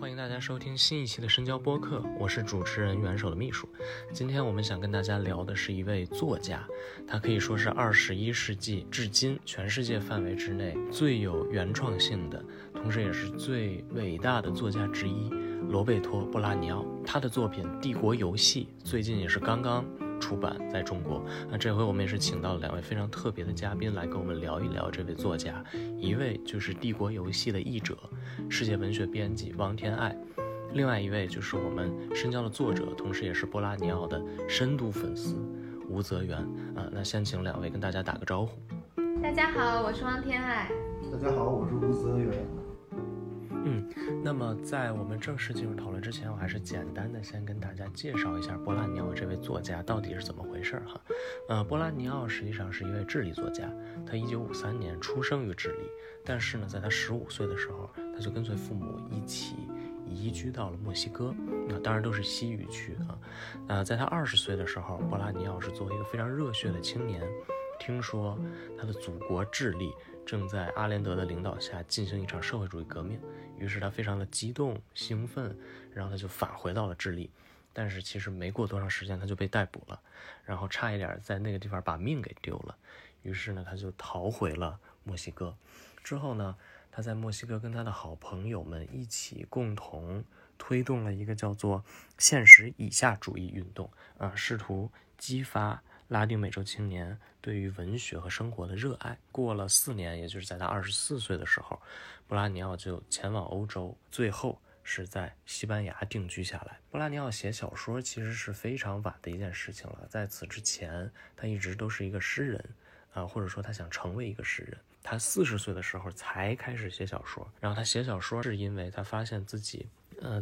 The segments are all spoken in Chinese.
欢迎大家收听新一期的深交播客，我是主持人元首的秘书。今天我们想跟大家聊的是一位作家，他可以说是21世纪至今全世界范围之内最有原创性的，同时也是最伟大的作家之一，罗贝托·布拉尼奥。他的作品《帝国游戏》最近也是刚刚出版在中国。那这回我们也是请到了两位非常特别的嘉宾来跟我们聊一聊这位作家，一位就是《帝国游戏》的译者、世界文学编辑汪天爱，另外一位就是我们深交的作者，同时也是布拉尼奥的深度粉丝吴泽源。那先请两位跟大家打个招呼。大家好，我是汪天爱。大家好，我是吴泽源。那么在我们正式进入讨论之前，我还是简单的先跟大家介绍一下波拉尼奥这位作家到底是怎么回事哈。波拉尼奥实际上是一位智利作家，他1953年出生于智利，但是呢，在他15岁的时候，他就跟随父母一起移居到了墨西哥，当然都是西语区啊。在他20岁的时候，波拉尼奥是作为一个非常热血的青年，听说他的祖国智利正在阿连德的领导下进行一场社会主义革命，于是他非常的激动兴奋，然后他就返回到了智利，但是其实没过多长时间他就被逮捕了，然后差一点在那个地方把命给丢了，于是呢他就逃回了墨西哥。之后呢，他在墨西哥跟他的好朋友们一起共同推动了一个叫做现实以下主义运动，试图激发拉丁美洲青年对于文学和生活的热爱。过了4年，也就是在他24岁的时候，布拉尼奥就前往欧洲，最后是在西班牙定居下来。布拉尼奥写小说其实是非常晚的一件事情了，在此之前他一直都是一个诗人或者说他想成为一个诗人。他40岁的时候才开始写小说，然后他写小说是因为他发现自己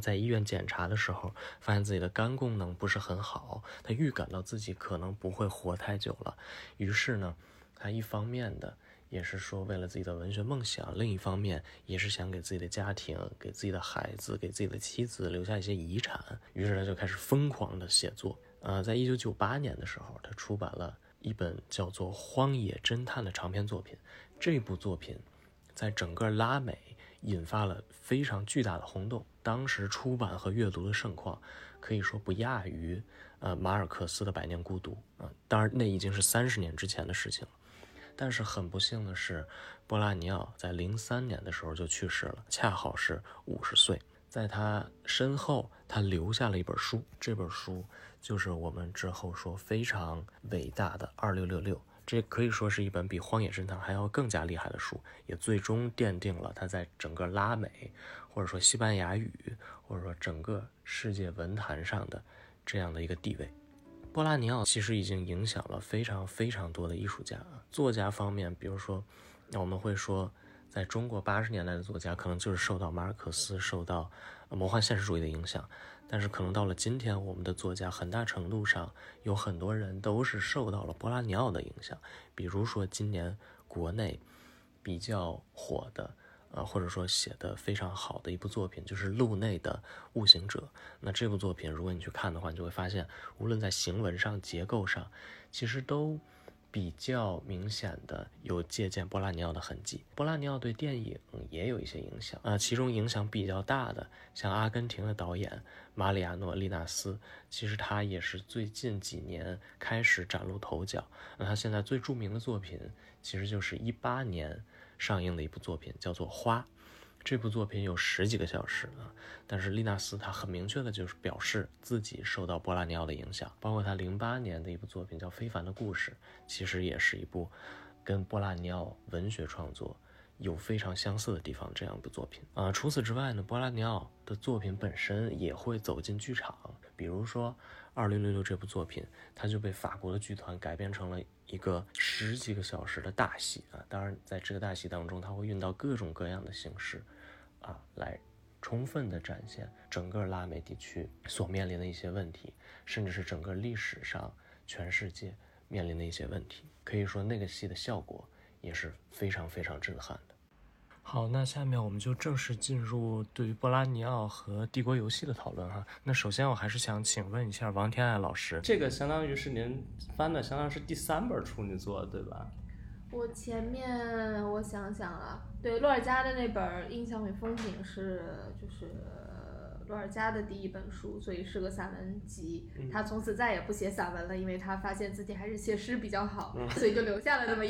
在医院检查的时候发现自己的肝功能不是很好，他预感到自己可能不会活太久了，于是呢他一方面的也是说为了自己的文学梦想，另一方面也是想给自己的家庭、给自己的孩子、给自己的妻子留下一些遗产，于是他就开始疯狂的写作。在1998年的时候，他出版了一本叫做《荒野侦探》的长篇作品，这部作品在整个拉美引发了非常巨大的轰动，当时出版和阅读的盛况可以说不亚于马尔克斯的《百年孤独》当然那已经是30年之前的事情了。但是很不幸的是，波拉尼奥在03年的时候就去世了，恰好是50岁。在他身后他留下了一本书，这本书就是我们之后说非常伟大的2666，这可以说是一本比《荒野侦探》还要更加厉害的书，也最终奠定了他在整个拉美或者说西班牙语或者说整个世界文坛上的这样的一个地位。波拉尼奥其实已经影响了非常非常多的艺术家。作家方面，比如说我们会说在中国80年代的作家可能就是受到马尔克斯、受到魔幻现实主义的影响，但是可能到了今天，我们的作家很大程度上有很多人都是受到了波拉尼奥的影响。比如说今年国内比较火的或者说写的非常好的一部作品就是路内的《悟行者》。那这部作品如果你去看的话，你就会发现无论在行文上、结构上，其实都比较明显的有借鉴波拉尼奥的痕迹。波拉尼奥对电影也有一些影响其中影响比较大的像阿根廷的导演马里亚诺·利纳斯，其实他也是最近几年开始崭露头角。那他现在最著名的作品其实就是18年上映的一部作品叫做《花》，这部作品有10几个小时但是利纳斯他很明确的就是表示自己受到波拉尼奥的影响，包括他08年的一部作品叫《非凡的故事》，其实也是一部跟波拉尼奥文学创作有非常相似的地方，这样一部作品除此之外呢，波拉尼奥的作品本身也会走进剧场，比如说2066这部作品，它就被法国的剧团改编成了一个10几个小时的大戏当然在这个大戏当中，它会运到各种各样的形式来充分的展现整个拉美地区所面临的一些问题，甚至是整个历史上全世界面临的一些问题。可以说那个戏的效果也是非常非常震撼的。好，那下面我们就正式进入对于波拉尼奥和帝国游戏的讨论哈。那首先我还是想请问一下王天爱老师，这个相当于是您翻的，相当于是第3本处女作对吧？我前面我想想对，洛尔加的那本《印象与风景》是就是洛尔加的第一本书，所以是个散文集。他从此再也不写散文了，因为他发现自己还是写诗比较好，所以就留下了那么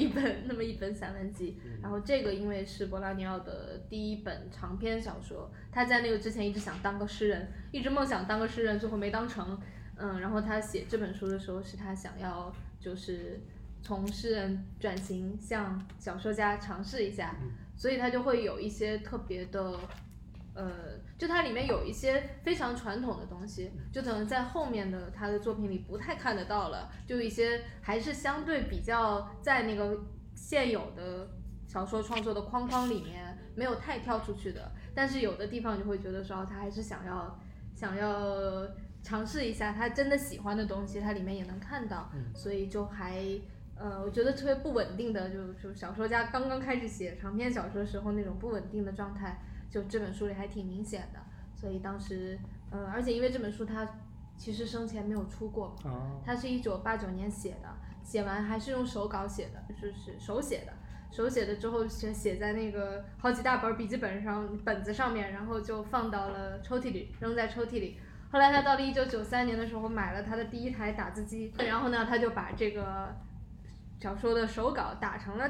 一本散文集。然后这个因为是博拉尼奥的第一本长篇小说，他在那个之前一直想当个诗人，一直梦想当个诗人，最后没当成。然后他写这本书的时候，是他想要就是从诗人转型向小说家尝试一下，所以他就会有一些特别的就它里面有一些非常传统的东西，就可能在后面的他的作品里不太看得到了，就一些还是相对比较在那个现有的小说创作的框框里面没有太跳出去的，但是有的地方就会觉得说他还是想要尝试一下他真的喜欢的东西，他里面也能看到，所以就还我觉得特别不稳定的，就小说家刚刚开始写长篇小说时候那种不稳定的状态，就这本书里还挺明显的。所以当时而且因为这本书他其实生前没有出过，他是1989年写的，写完还是用手稿写的，就是手写的之后写在那个好几大本笔记本上本子上面，然后就放到了抽屉里，扔在抽屉里。后来他到了1993年的时候买了他的第一台打字机，然后呢他就把这个小说的手稿打成了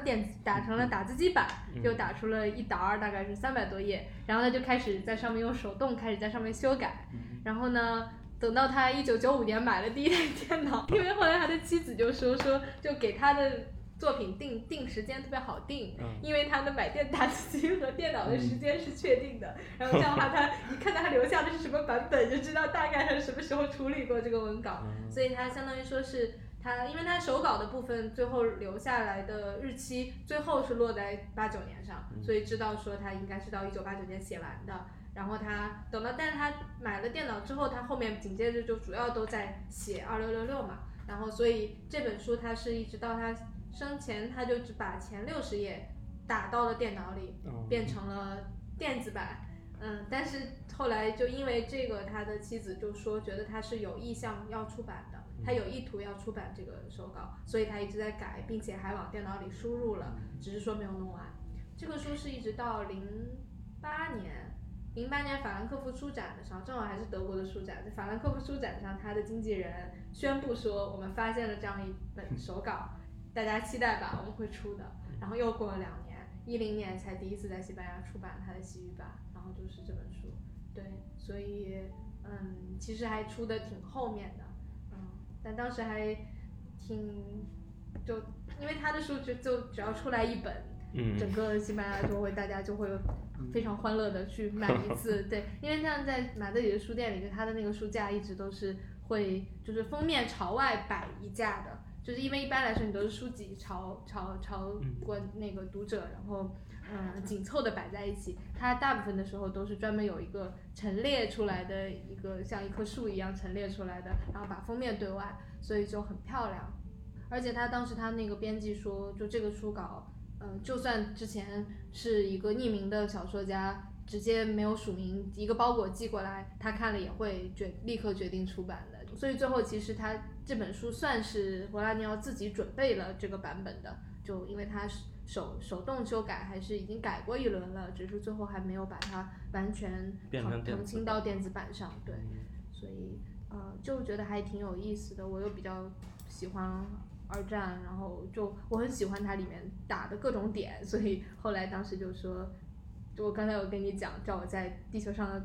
打字机版，又打出了一沓，大概是300多页。然后他就开始在上面用手动开始在上面修改。然后呢，等到他1995年买了第一台电脑，因为后来他的妻子就说就给他的作品定时间特别好定，因为他的买打字机和电脑的时间是确定的，然后这样的话他一看到他留下的是什么版本，就知道大概他什么时候处理过这个文稿，所以他相当于说是。他因为他手稿的部分最后留下来的日期最后是落在89年上，所以知道说他应该是到1989年写完的。然后他等到，但是他买了电脑之后，他后面紧接着就主要都在写2666嘛。然后所以这本书他是一直到他生前，他就只把前60页打到了电脑里，变成了电子版。但是后来就因为这个，他的妻子就说觉得他是有意向要出版的。他有意图要出版这个手稿，所以他一直在改，并且还往电脑里输入了，只是说没有弄完。这个书是一直到08年法兰克福书展的时候，正好还是德国的书展，法兰克福书展上他的经纪人宣布说，我们发现了这样一本手稿，大家期待吧，我们会出的。然后又过了2年，10年才第一次在西班牙出版他的西语版，然后就是这本书。对，所以其实还出的挺后面的，但当时还挺，就因为他的书就只要出来一本，整个西班牙大家就会非常欢乐的去买一次。对，因为像在马德里的书店里，他的那个书架一直都是会就是封面朝外摆一架的，就是因为一般来说你都是书籍朝过那个读者，然后紧凑的摆在一起，它大部分的时候都是专门有一个陈列出来的，一个像一棵树一样陈列出来的，然后把封面对外，所以就很漂亮。而且当时他那个编辑说，就这个书稿就算之前是一个匿名的小说家直接没有署名一个包裹寄过来，他看了也会立刻决定出版的。所以最后其实他这本书算是博拉尼奥自己准备了这个版本的，就因为他手动修改还是已经改过一轮了，只是最后还没有把它完全澄清到电子版上。对，所以就觉得还挺有意思的。我又比较喜欢二战，然后就我很喜欢它里面打的各种点，所以后来当时就说，就我刚才有跟你讲，叫我在地球上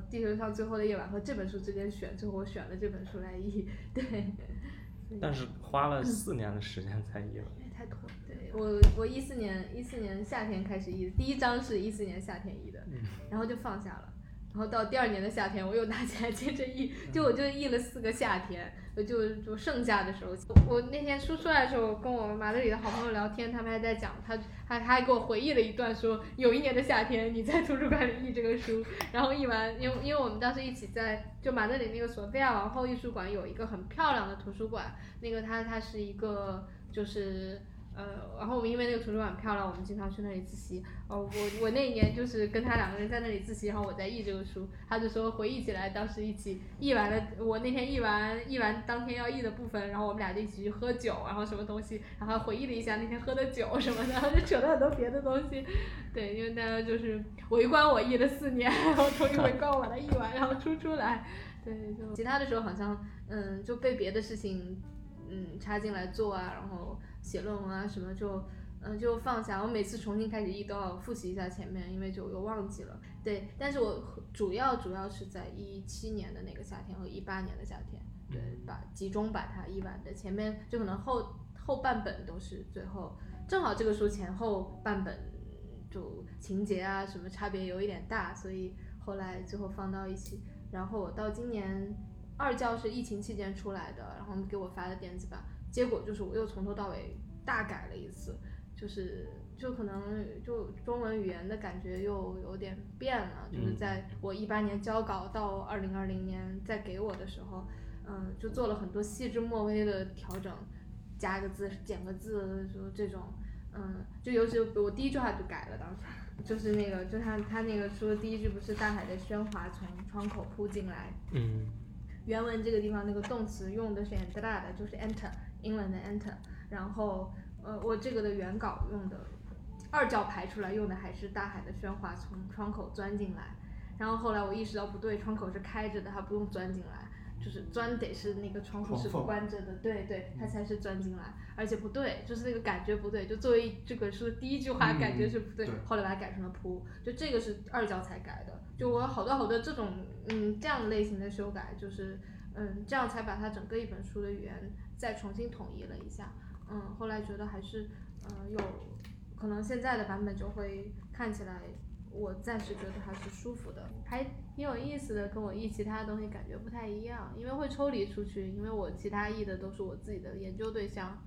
最后的夜晚和这本书之间选，最后我选了这本书来译。对，但是花了4年的时间才译了，太苦了。对，我14年夏天开始译的，第一章是14年夏天译的，然后就放下了，然后到第2年的夏天我又拿起来接着译，我就译了4个夏天。就剩下的时候，我那天书出来的时候跟我马德里的好朋友聊天，他们还在讲，他还给我回忆了一段说，有一年的夏天你在图书馆里译这个书，然后译完，因为我们当时一起在就马德里那个索菲亚王后艺术馆有一个很漂亮的图书馆，那个它是一个就是然后我们因为那个图书馆漂亮，我们经常去那里自习。我那一年就是跟他两个人在那里自习，然后我在译这个书，他就说回忆起来当时一起译完了，我那天译完当天要译的部分，然后我们俩就一起去喝酒，然后什么东西，然后回忆了一下那天喝的酒什么的，然后就扯了很多别的东西。对，因为大家就是围观我译了4年，然后终于围观我把它译完，然后出来。对，就其他的时候好像就被别的事情插进来做啊，然后写论文啊什么就放下。我每次重新开始译都要复习一下前面，因为就又忘记了。对，但是我主要是在2017年的那个夏天和2018年的夏天，对，集中把它译完的。前面就可能后半本都是最后，正好这个书前后半本就情节啊什么差别有一点大，所以后来最后放到一起。然后我到今年二教是疫情期间出来的，然后给我发的电子版，结果就是我又从头到尾大改了一次，就可能就中文语言的感觉又有点变了。就是在我2018年交稿到2020年再给我的时候，就做了很多细致末微的调整，加个字减个字，就这种，就尤其我第一句话就改了，当时就是那个，就他那个说第一句不是大海的喧哗从窗口扑进来，原文这个地方那个动词用的是 entrada， 就是 enter， 英文的 enter。 然后我这个的原稿用的二教排出来用的还是大海的喧哗从窗口钻进来，然后后来我意识到不对，窗口是开着的，它不用钻进来，就是钻得是那个窗户是关着的，对对，它才是钻进来，而且不对，就是那个感觉不对，就作为这本书第一句话感觉是不对，后来把它改成了扑，就这个是二教才改的。就我好多这种这样类型的修改，就是这样才把它整个一本书的语言再重新统一了一下。后来觉得还是有可能现在的版本就会看起来，我暂时觉得还是舒服的，还挺有意思的，跟我译其他东西感觉不太一样，因为会抽离出去，因为我其他译的都是我自己的研究对象，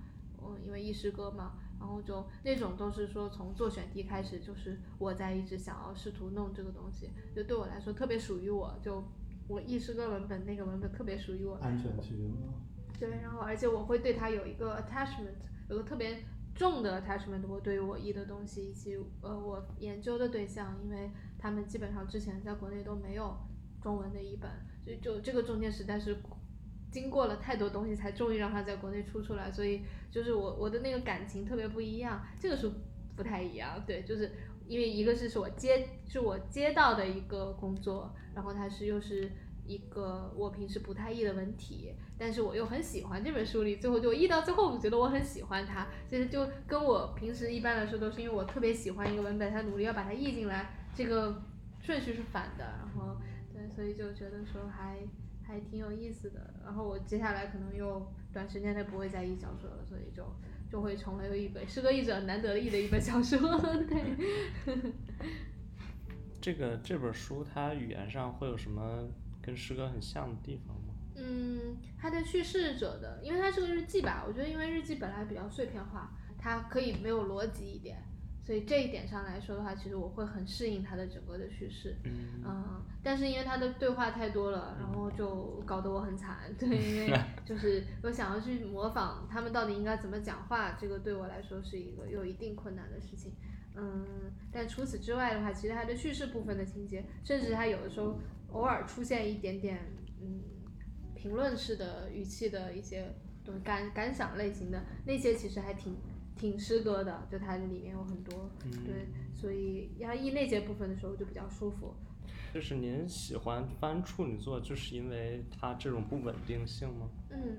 因为译诗歌嘛，然后就那种都是说从做选题开始，就是我在一直想要试图弄这个东西，就对我来说特别属于我，就我译诗歌文本那个文本特别属于我，安全区吗？对，然后而且我会对它有一个 attachment， 有个特别重的 attachment， 我对于我译的东西以及我研究的对象，因为他们基本上之前在国内都没有中文的译本，所以就这个中间实在是经过了太多东西才终于让它在国内出来，所以就是我的那个感情特别不一样，这个书不太一样。对，就是因为一个是我接到的一个工作，然后它是又是一个我平时不太译的文体，但是我又很喜欢这本书里，最后就译到最后我觉得我很喜欢它，其实就跟我平时一般来说都是因为我特别喜欢一个文本，它努力要把它译进来，这个顺序是反的，然后对，所以就觉得说还挺有意思的。然后我接下来可能又短时间内不会再译小说了，所以就会成为一本诗歌译者难得译的一本小说。对，这本书它语言上会有什么跟诗歌很像的地方吗？它的叙事者的，因为它是个日记吧，我觉得因为日记本来比较碎片化，它可以没有逻辑一点，所以这一点上来说的话，其实我会很适应它的整个的叙事。但是因为它的对话太多了，然后就搞得我很惨。对，因为就是我想要去模仿他们到底应该怎么讲话，这个对我来说是一个有一定困难的事情。但除此之外的话，其实它的叙事部分的情节，甚至它有的时候偶尔出现一点点评论式的语气的一些感想类型的，那些其实还挺诗歌的，就它里面有很多。对，所以要译那些部分的时候就比较舒服。就是您喜欢翻处女座，就是因为它这种不稳定性吗？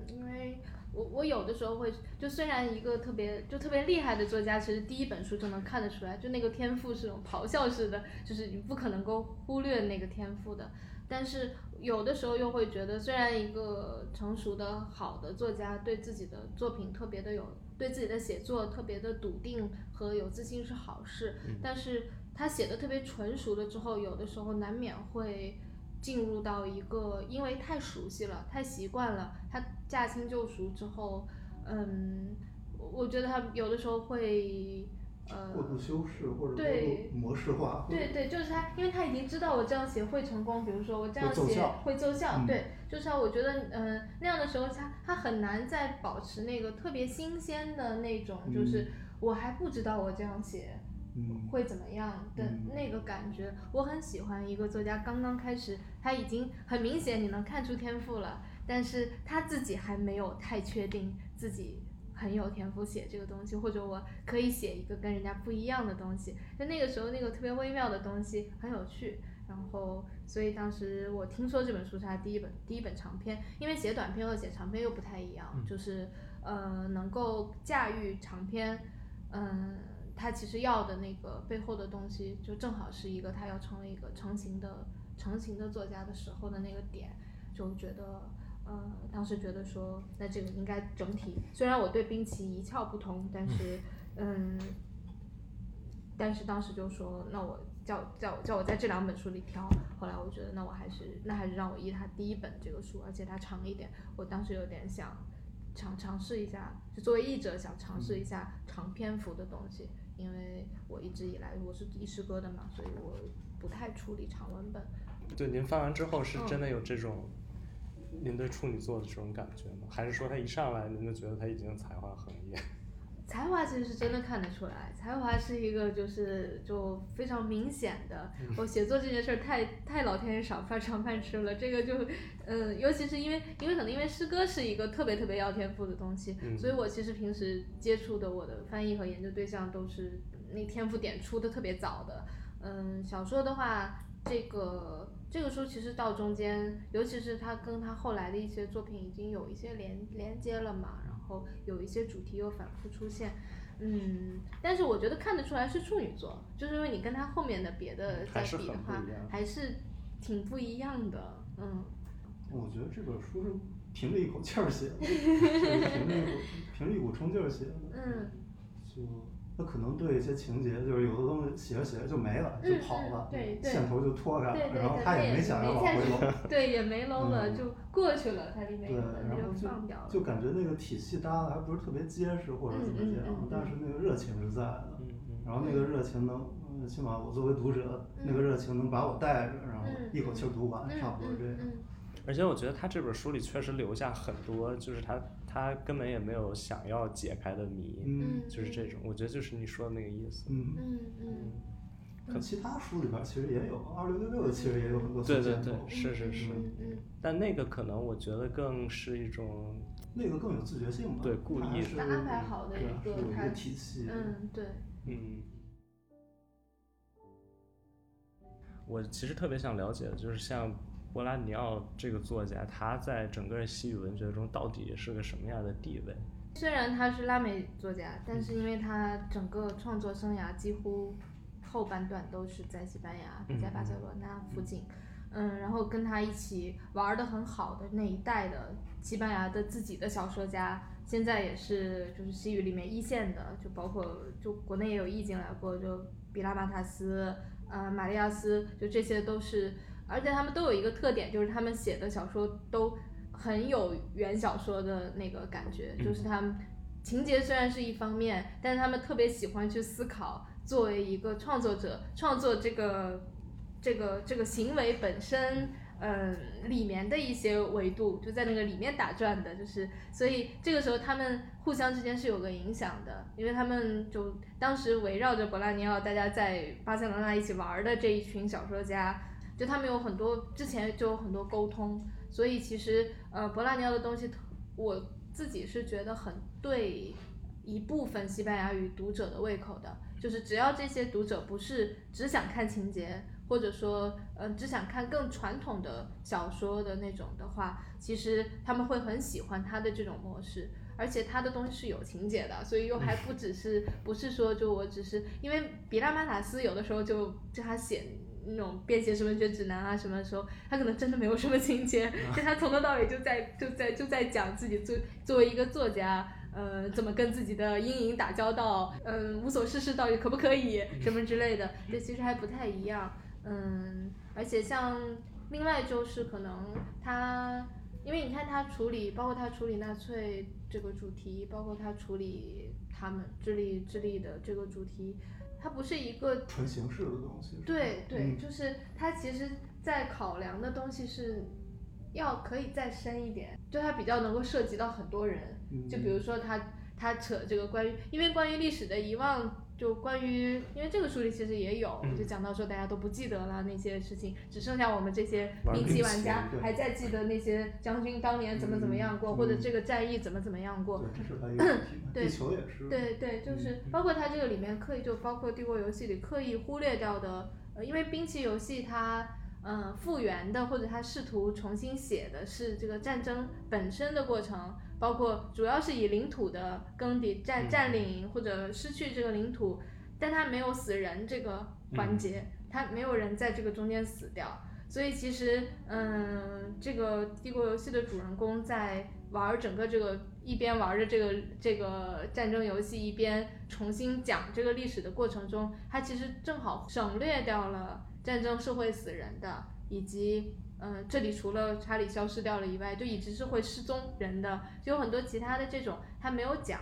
因为我有的时候会，就虽然一个特别厉害的作家，其实第一本书就能看得出来，就那个天赋是种咆哮式的，就是你不可能够忽略那个天赋的。但是有的时候又会觉得，虽然一个成熟的好的作家对自己的作品特别的对自己的写作特别的笃定和有自信是好事，但是他写的特别纯熟了之后，有的时候难免会进入到一个，因为太熟悉了，太习惯了，他驾轻就熟之后，我觉得他有的时候会过度修饰或者过度模式化。对对，就是他，因为他已经知道我这样写会成功，比如说我这样写会奏效，对，就是我觉得那样的时候他很难再保持那个特别新鲜的那种，就是我还不知道我这样写会怎么样的那个感觉。我很喜欢一个作家刚刚开始，他已经很明显你能看出天赋了，但是他自己还没有太确定自己很有天赋写这个东西，或者我可以写一个跟人家不一样的东西，就那个时候那个特别微妙的东西很有趣。然后所以当时我听说这本书是他第一本长篇，因为写短篇和写长篇又不太一样，就是能够驾驭长篇，他其实要的那个背后的东西就正好是一个他要成为一个成型的作家的时候的那个点，就觉得当时觉得说，那这个应该整体，虽然我对冰淇一窍不通，但是，但是当时就说，那我叫我在这两本书里挑。后来我觉得，那我还是让我依他第一本这个书，而且它长一点。我当时有点想尝试一下，就作为译者想尝试一下长篇幅的东西，因为我一直以来我是译诗歌的嘛，所以我不太处理长文本。对，您翻完之后是真的有这种。您对处女座的这种感觉吗？还是说他一上来您就觉得他已经才华横溢？才华其实是真的看得出来，才华是一个就非常明显的。我写作这件事儿太老天爷赏饭吃了，这个就尤其是因为诗歌是一个特别特别要天赋的东西，所以我其实平时接触的我的翻译和研究对象都是那天赋点出的特别早的。小说的话，这个书其实到中间，尤其是他跟他后来的一些作品已经有一些连接了嘛，然后有一些主题又反复出现，但是我觉得看得出来是处女座，就是因为你跟他后面的别的再比的话，还是挺不一样的。我觉得这本书是凭着一口气儿写的，凭着一股冲劲儿写的，就。那可能对一些情节，就是有的东西写着写着就没了，就跑了，线头就脱开了，然后他也没想要往回搂，对，也没搂了，就过去了，它里面有的就放掉了，就感觉那个体系搭的还不是特别结实或者怎么样，但是那个热情是在的，然后那个热情能，起码我作为读者，那个热情能把我带着，然后一口气读完，差不多这样。而且我觉得他这本书里确实留下很多，就是他根本也没有想要解开的谜，就是这种，我觉得就是你说的那个意思。可其他书里边其实也有，2666其实也有很多。对对对，是。但那个可能我觉得更是一种，那个更有自觉性嘛。对，故意是安排好的一个体系。对。我其实特别想了解，就是像。波拉尼奥这个作家，他在整个西语文学中到底是个什么样的地位？虽然他是拉美作家，但是因为他整个创作生涯几乎后半段都是在西班牙，在巴塞罗那附近，然后跟他一起玩得很好的那一代的西班牙的自己的小说家，现在也是就是西语里面一线的，就包括就国内也有译进来过，就比拉马塔斯、马利亚斯，就这些都是。而且他们都有一个特点，就是他们写的小说都很有原小说的那个感觉，就是他们情节虽然是一方面，但是他们特别喜欢去思考作为一个创作者创作这个行为本身里面的一些维度，就在那个里面打转的，就是所以这个时候他们互相之间是有个影响的，因为他们就当时围绕着博拉尼奥大家在巴塞罗那一起玩的这一群小说家，就他们有很多之前就有很多沟通，所以其实博拉尼奥的东西，我自己是觉得很对一部分西班牙语读者的胃口的，就是只要这些读者不是只想看情节，或者说只想看更传统的小说的那种的话，其实他们会很喜欢他的这种模式。而且他的东西是有情节的，所以又还不是说就我只是因为比拉马塔斯有的时候就他写。那种便携式文学指南啊，什么时候他可能真的没有什么情节，但他从头到尾就在讲自己作为一个作家，怎么跟自己的阴影打交道，无所事事到底可不可以什么之类的，这其实还不太一样。而且像另外就是可能他因为你看他处理，包括他处理纳粹这个主题，包括他处理他们智利的这个主题，它不是一个纯形式的东西。对对，就是它其实在考量的东西是要可以再深一点，就它比较能够涉及到很多人。就比如说他扯这个关于，因为关于历史的遗忘，就关于，因为这个书里其实也有，就讲到说大家都不记得了那些事情，只剩下我们这些民棋玩家还在记得那些将军当年怎么怎么样过，或者这个战役怎么样过。对，这是他一个问题。对，地球也是。对对，就是包括他这个里面刻意，就包括帝国游戏里刻意忽略掉的，因为兵棋游戏它复原的或者它试图重新写的是这个战争本身的过程。包括主要是以领土的更迭、占领或者失去这个领土，但它没有死人这个环节，它没有人在这个中间死掉，所以其实这个帝国游戏的主人公在玩整个这个，一边玩着这个战争游戏，一边重新讲这个历史的过程中，他其实正好省略掉了战争是会死人的，以及这里除了查理消失掉了以外，就一直是会失踪人的，就有很多其他的这种他没有讲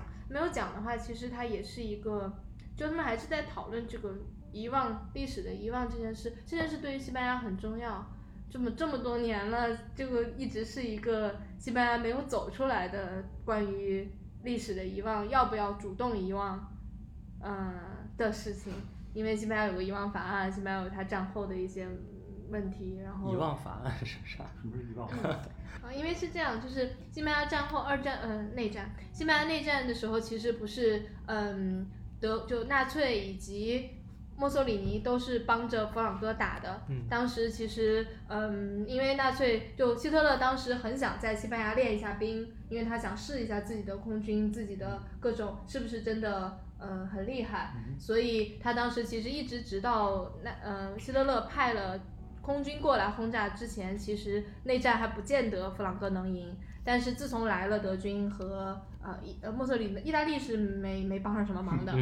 的话，其实他也是一个，就他们还是在讨论这个遗忘，历史的遗忘这件事对于西班牙很重要，这么多年了，这个一直是一个西班牙没有走出来的关于历史的遗忘，要不要主动遗忘的事情，因为西班牙有个遗忘法案，西班牙有他战后的一些问题，然后遗忘法案是啥？什么是遗忘法案？因为是这样，就是西班牙战后二战，内战，西班牙内战的时候，其实不是，就纳粹以及墨索里尼都是帮着佛朗哥打的。当时其实，因为纳粹就希特勒当时很想在西班牙练一下兵，因为他想试一下自己的空军，自己的各种是不是真的。很厉害，所以他当时其实一直直到希特勒派了空军过来轰炸之前，其实内战还不见得弗朗哥能赢。但是自从来了德军和墨索里尼，意大利是没帮上什么忙的，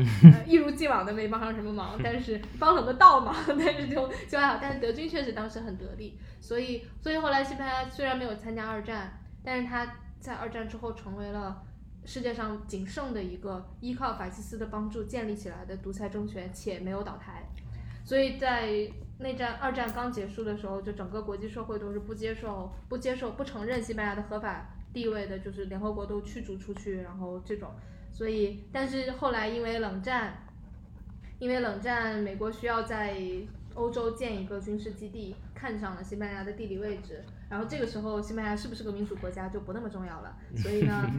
一如既往的没帮上什么忙，但是帮很多倒忙，但是就还好。但是德军确实当时很得力，所以后来西班牙虽然没有参加二战，但是他在二战之后成为了世界上仅剩的一个依靠法西斯的帮助建立起来的独裁政权，且没有倒台。所以在内战二战刚结束的时候，就整个国际社会都是不接受不承认西班牙的合法地位的，就是联合国都驱逐出去，然后这种。所以但是后来因为冷战美国需要在欧洲建一个军事基地，看上了西班牙的地理位置，然后这个时候西班牙是不是个民主国家就不那么重要了，所以呢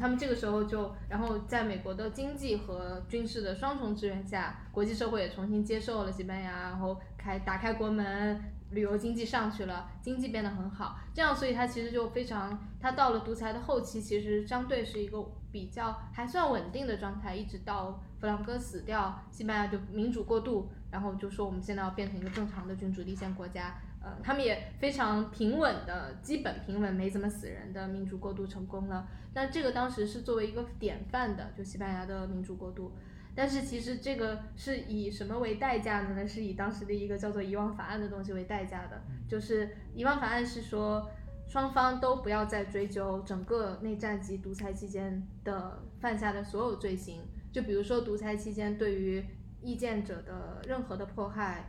他们这个时候就，然后在美国的经济和军事的双重支援下，国际社会也重新接受了西班牙，然后打开国门，旅游经济上去了，经济变得很好，这样所以它其实就非常，它到了独裁的后期，其实相对是一个比较还算稳定的状态，一直到弗朗哥死掉，西班牙就民主过渡，然后就说我们现在要变成一个正常的君主立宪国家。他们也非常平稳的，基本平稳，没怎么死人的民主过渡成功了。那这个当时是作为一个典范的，就西班牙的民主过渡。但是其实这个是以什么为代价呢？是以当时的一个叫做遗忘法案的东西为代价的。就是遗忘法案是说，双方都不要再追究整个内战及独裁期间的犯下的所有罪行，就比如说独裁期间对于意见者的任何的迫害，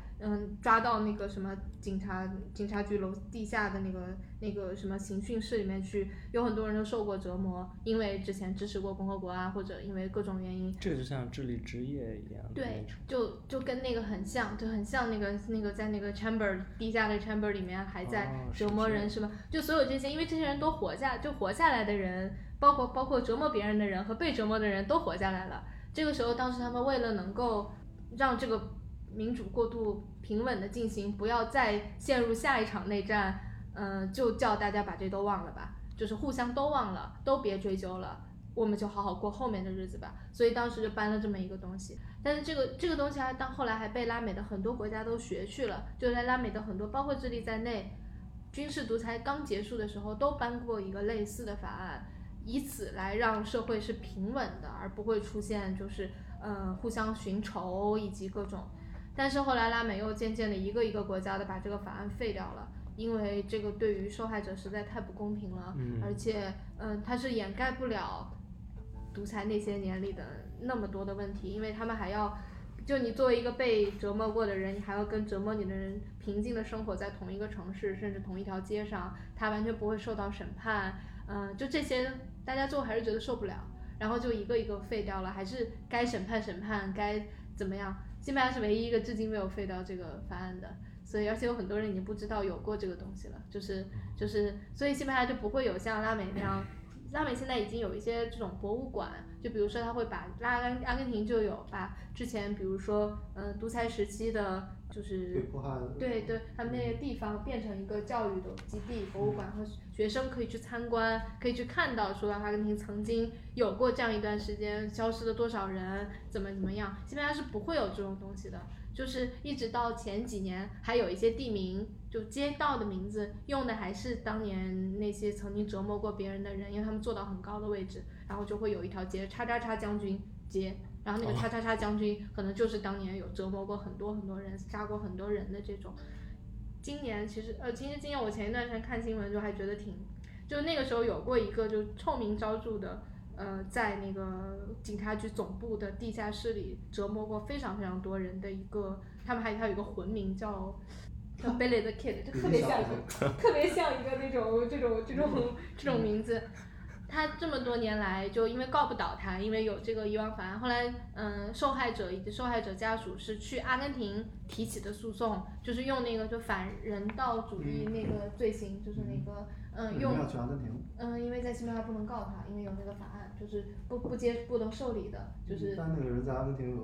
抓到那个什么警察局楼地下的那个什么刑讯室里面去，有很多人都受过折磨，因为之前支持过共和国啊，或者因为各种原因。这就像智利之夜一样。对，就跟那个很像，就很像那个在那个 chamber 地下的 chamber 里面还在折磨人，是吧？就所有这些，因为这些人都活下来的人，包括折磨别人的人和被折磨的人都活下来了。这个时候，当时他们为了能够让这个民主过渡平稳的进行，不要再陷入下一场内战，就叫大家把这都忘了吧，就是互相都忘了，都别追究了，我们就好好过后面的日子吧。所以当时就搬了这么一个东西，但是这个东西到后来还被拉美的很多国家都学去了，就在拉美的很多，包括智利在内，军事独裁刚结束的时候都搬过一个类似的法案，以此来让社会是平稳的，而不会出现就是互相寻仇以及各种。但是后来拉美又渐渐的一个一个国家的把这个法案废掉了，因为这个对于受害者实在太不公平了，而且它是掩盖不了独裁那些年里的那么多的问题，因为他们还要，就你作为一个被折磨过的人，你还要跟折磨你的人平静的生活在同一个城市，甚至同一条街上，他完全不会受到审判，就这些大家最后还是觉得受不了，然后就一个一个废掉了，还是该审判审判，该怎么样？西班牙是唯一一个至今没有废掉这个法案的，所以而且有很多人已经不知道有过这个东西了，就是，所以西班牙就不会有像拉美那样。拉美现在已经有一些这种博物馆，就比如说他会把阿根廷就有把之前比如说独裁时期的就是对他们那些地方变成一个教育的基地博物馆，和学生可以去参观，可以去看到说阿根廷曾经有过这样一段时间，消失了多少人，怎么样，西班牙是不会有这种东西的。就是一直到前几年，还有一些地名，就街道的名字用的还是当年那些曾经折磨过别人的人，因为他们坐到很高的位置，然后就会有一条街，叉叉叉将军街，然后那个叉叉叉将军可能就是当年有折磨过很多很多人，杀过很多人的这种。今年我前一段时间看新闻就还觉得就那个时候有过一个就臭名昭著的。在那个警察局总部的地下室里折磨过非常非常多人的一个，他有一个魂名叫 Billy the Kid， 就特别像一个这种名字。他这么多年来就因为告不倒他，因为有这个遗忘法案，后来受害者以及受害者家属是去阿根廷提起的诉讼，就是用那个就反人道主义那个罪行，就是那个用因为在西班牙不能告他，因为有那个法案，就是不能受理的，就是。但那个人在阿根廷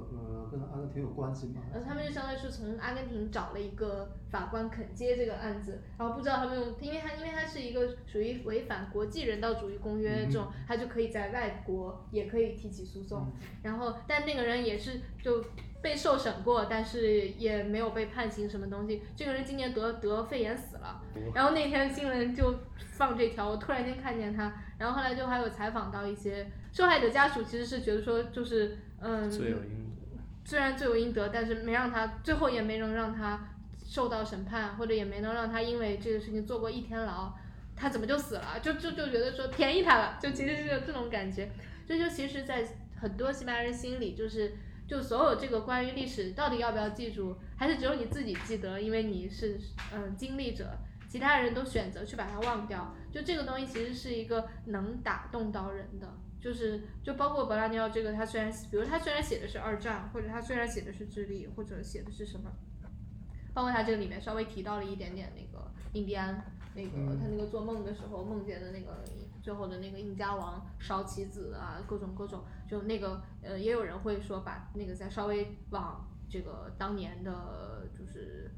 跟阿根廷有关系吗？他们就相当于是从阿根廷找了一个法官肯接这个案子，然后不知道他们用，因为他是一个属于违反国际人道主义公约这种，他就可以在外国也可以提起诉讼，然后但那个人也是就。被受审过，但是也没有被判刑什么东西。这个人今年得肺炎死了，然后那天新闻就放这条，我突然间看见他，然后后来就还有采访到一些受害者家属，其实是觉得说就是罪有应得，虽然罪有应得，但是没让他最后也没能让他受到审判，或者也没能让他因为这个事情坐过一天牢，他怎么就死了？就觉得说便宜他了，就其实是有这种感觉。这就其实，在很多西班牙人心里就是。就所有这个关于历史到底要不要记住，还是只有你自己记得，因为你是经历者，其他人都选择去把它忘掉。就这个东西其实是一个能打动到人的，就包括博拉尼奥这个，他虽然比如他虽然写的是二战，或者他虽然写的是智利，或者写的是什么，包括他这个里面稍微提到了一点点那个印第安，那个他那个做梦的时候梦见的那个。最后的那个印加王烧棋子啊，各种，就那个也有人会说把那个再稍微往这个当年的，就是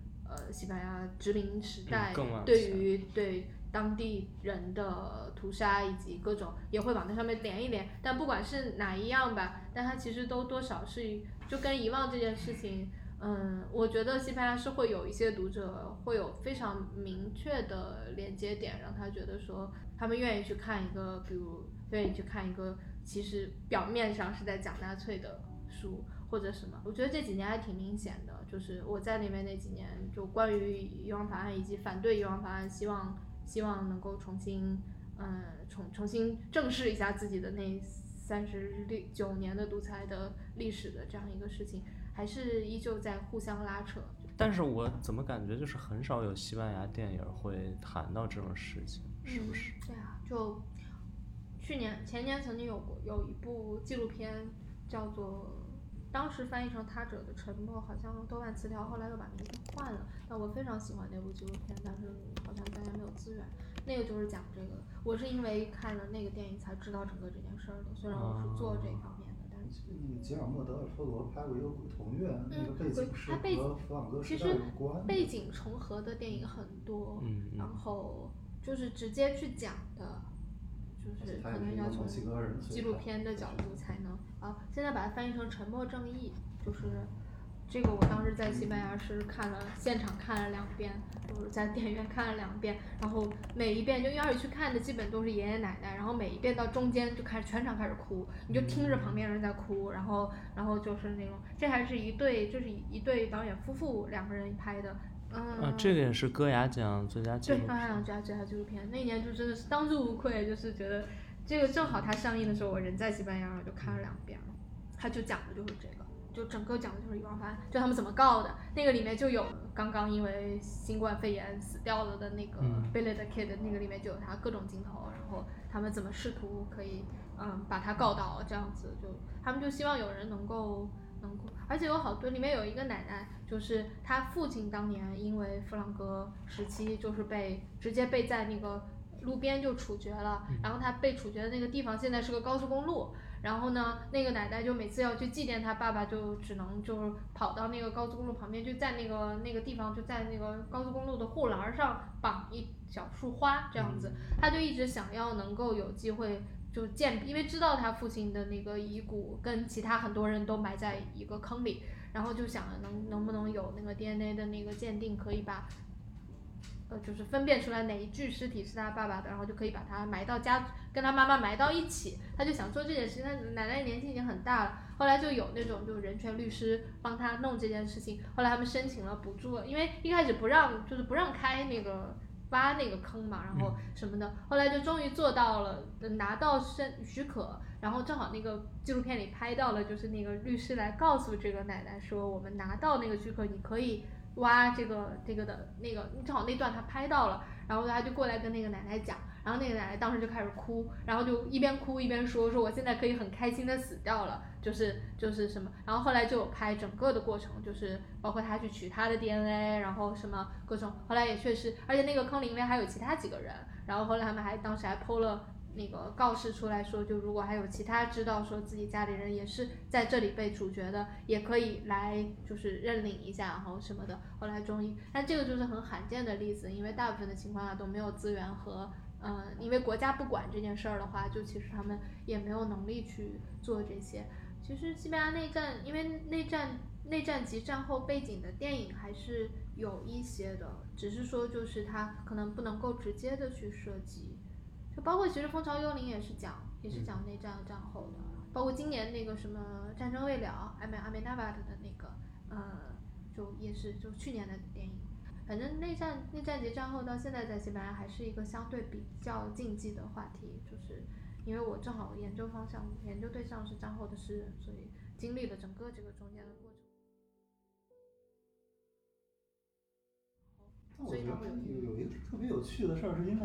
西班牙殖民时代对于对当地人的屠杀以及各种也会往那上面连一连，但不管是哪一样吧，但它其实都多少是就跟遗忘这件事情，我觉得西班牙是会有一些读者会有非常明确的连接点，让他觉得说他们愿意去看一个，比如愿意去看一个其实表面上是在讲纳粹的书或者什么。我觉得这几年还挺明显的，就是我在那边那几年，就关于遗忘法案以及反对遗忘法案，希望能够重新正视一下自己的那39年的独裁的历史的这样一个事情。还是依旧在互相拉扯，但是我怎么感觉就是很少有西班牙电影会谈到这种事情，是不是？对啊，就前年曾经有一部纪录片叫做，当时翻译成《他者的沉默》，好像豆瓣词条后来又把名字换了，但我非常喜欢那部纪录片，但是好像大家没有资源。那个就是讲这个，我是因为看了那个电影才知道整个这件事儿的，虽然我是做这方面。吉尔莫·德尔·托罗拍过一个《鬼童院》，那个背景是和弗朗哥时代有关的，其实背景重合的电影很多，然后就是直接去讲的，就是可能要从纪录片的角度才能现在把它翻译成《沉默正义》，就是这个我当时在西班牙是现场看了2遍，就是在电影院看了2遍，然后每一遍就要是去看的基本都是爷爷奶奶，然后每一遍到中间就开始全场开始哭，你就听着旁边人在哭，然后就是那种，这还是一对导演夫妇两个人拍的，这个也是戈雅奖最佳纪录片。对，戈雅奖最佳纪录片，那年就真的是当之无愧，就是觉得这个正好它上映的时候，我人在西班牙，我就看了2遍了。它就讲的就是这个，就整个讲的就是王凡，就他们怎么告的。那个里面就有刚刚因为新冠肺炎死掉了的那个贝雷的 kid， 那个里面就有他各种镜头，然后他们怎么试图可以把他告倒，这样子就他们就希望有人能够，而且有好多里面有一个奶奶，就是她父亲当年因为弗朗哥时期就是直接被在那个路边就处决了，然后她被处决的那个地方现在是个高速公路，然后呢那个奶奶就每次要去祭奠她爸爸，就只能就是跑到那个高速公路旁边，就在那个地方，就在那个高速公路的护栏上绑一小束花这样子。她就一直想要能够有机会就因为知道他父亲的那个遗骨跟其他很多人都埋在一个坑里，然后就想能不能有那个 DNA 的那个鉴定，可以把就是分辨出来哪一具尸体是他爸爸的，然后就可以把他埋到家跟他妈妈埋到一起。他就想做这件事情，他奶奶年纪已经很大了，后来就有那种就人权律师帮他弄这件事情，后来他们申请了补助，因为一开始不让开那个挖那个坑嘛，然后什么的，后来就终于做到了，拿到许可，然后正好那个纪录片里拍到了，就是那个律师来告诉这个奶奶说，我们拿到那个许可，你可以挖这个的那个，正好那段他拍到了，然后他就过来跟那个奶奶讲，然后那个奶奶当时就开始哭，然后就一边哭一边说我现在可以很开心的死掉了，就是什么，然后后来就有拍整个的过程，就是包括他去取他的 DNA， 然后什么各种，后来也确实，而且那个坑里面还有其他几个人，然后后来他们当时还 po 了那个告示出来说，就如果还有其他知道说自己家里人也是在这里被处决的，也可以来就是认领一下，然后什么的。后来终于，但这个就是很罕见的例子，因为大部分的情况下都没有资源和因为国家不管这件事儿的话，就其实他们也没有能力去做这些。其实西班牙内战，因为内战及战后背景的电影还是有一些的，只是说就是它可能不能够直接的去涉及，就包括其实《蜂巢幽灵》也是讲内战战后的，包括今年那个什么《战争未了》阿梅纳瓦特的那个就也是就去年的电影。反正内战及战后到现在在西班牙还是一个相对比较禁忌的话题，就是因为我正好研究对象是战后的诗人，所以经历了整个这个中间的过程。我觉得有一个特别有趣的事儿，是因为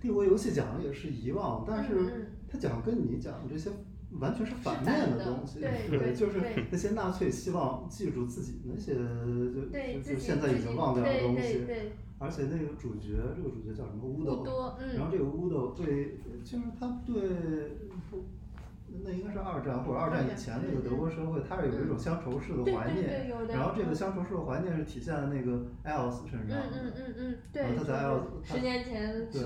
帝国游戏讲的也是遗忘，但是他讲跟你讲这些完全是反面的东西，对，就是那些纳粹希望记住自己那些就现在已经忘掉的东西，而且那个这个主角叫什么乌豆，然后这个乌豆对，就是他对那应该是二战以前那个德国社会，它是有一种乡愁式的怀念，然后这个乡愁式的怀念是体现在那个艾奥斯身上。对。他在艾奥斯10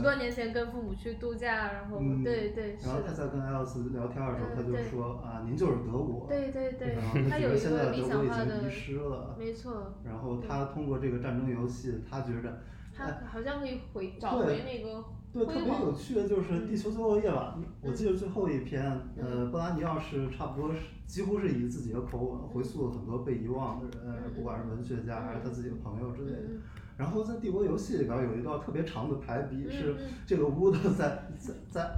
多年前跟父母去度假，然后对。然后他在跟艾奥斯聊天的时候，他就说啊，您就是德国。对。他觉得现在德国已经遗失了。没错。然后他通过这个战争游戏，他觉得他好像可以找回那个。对，特别有趣的就是《地球最后夜晚》，我记得最后一篇，布拉尼奥是差不多是几乎是以自己的口吻回溯了很多被遗忘的人，不管是文学家还是他自己的朋友之类的。然后在《帝国游戏》里边有一段特别长的排比，是这个乌德在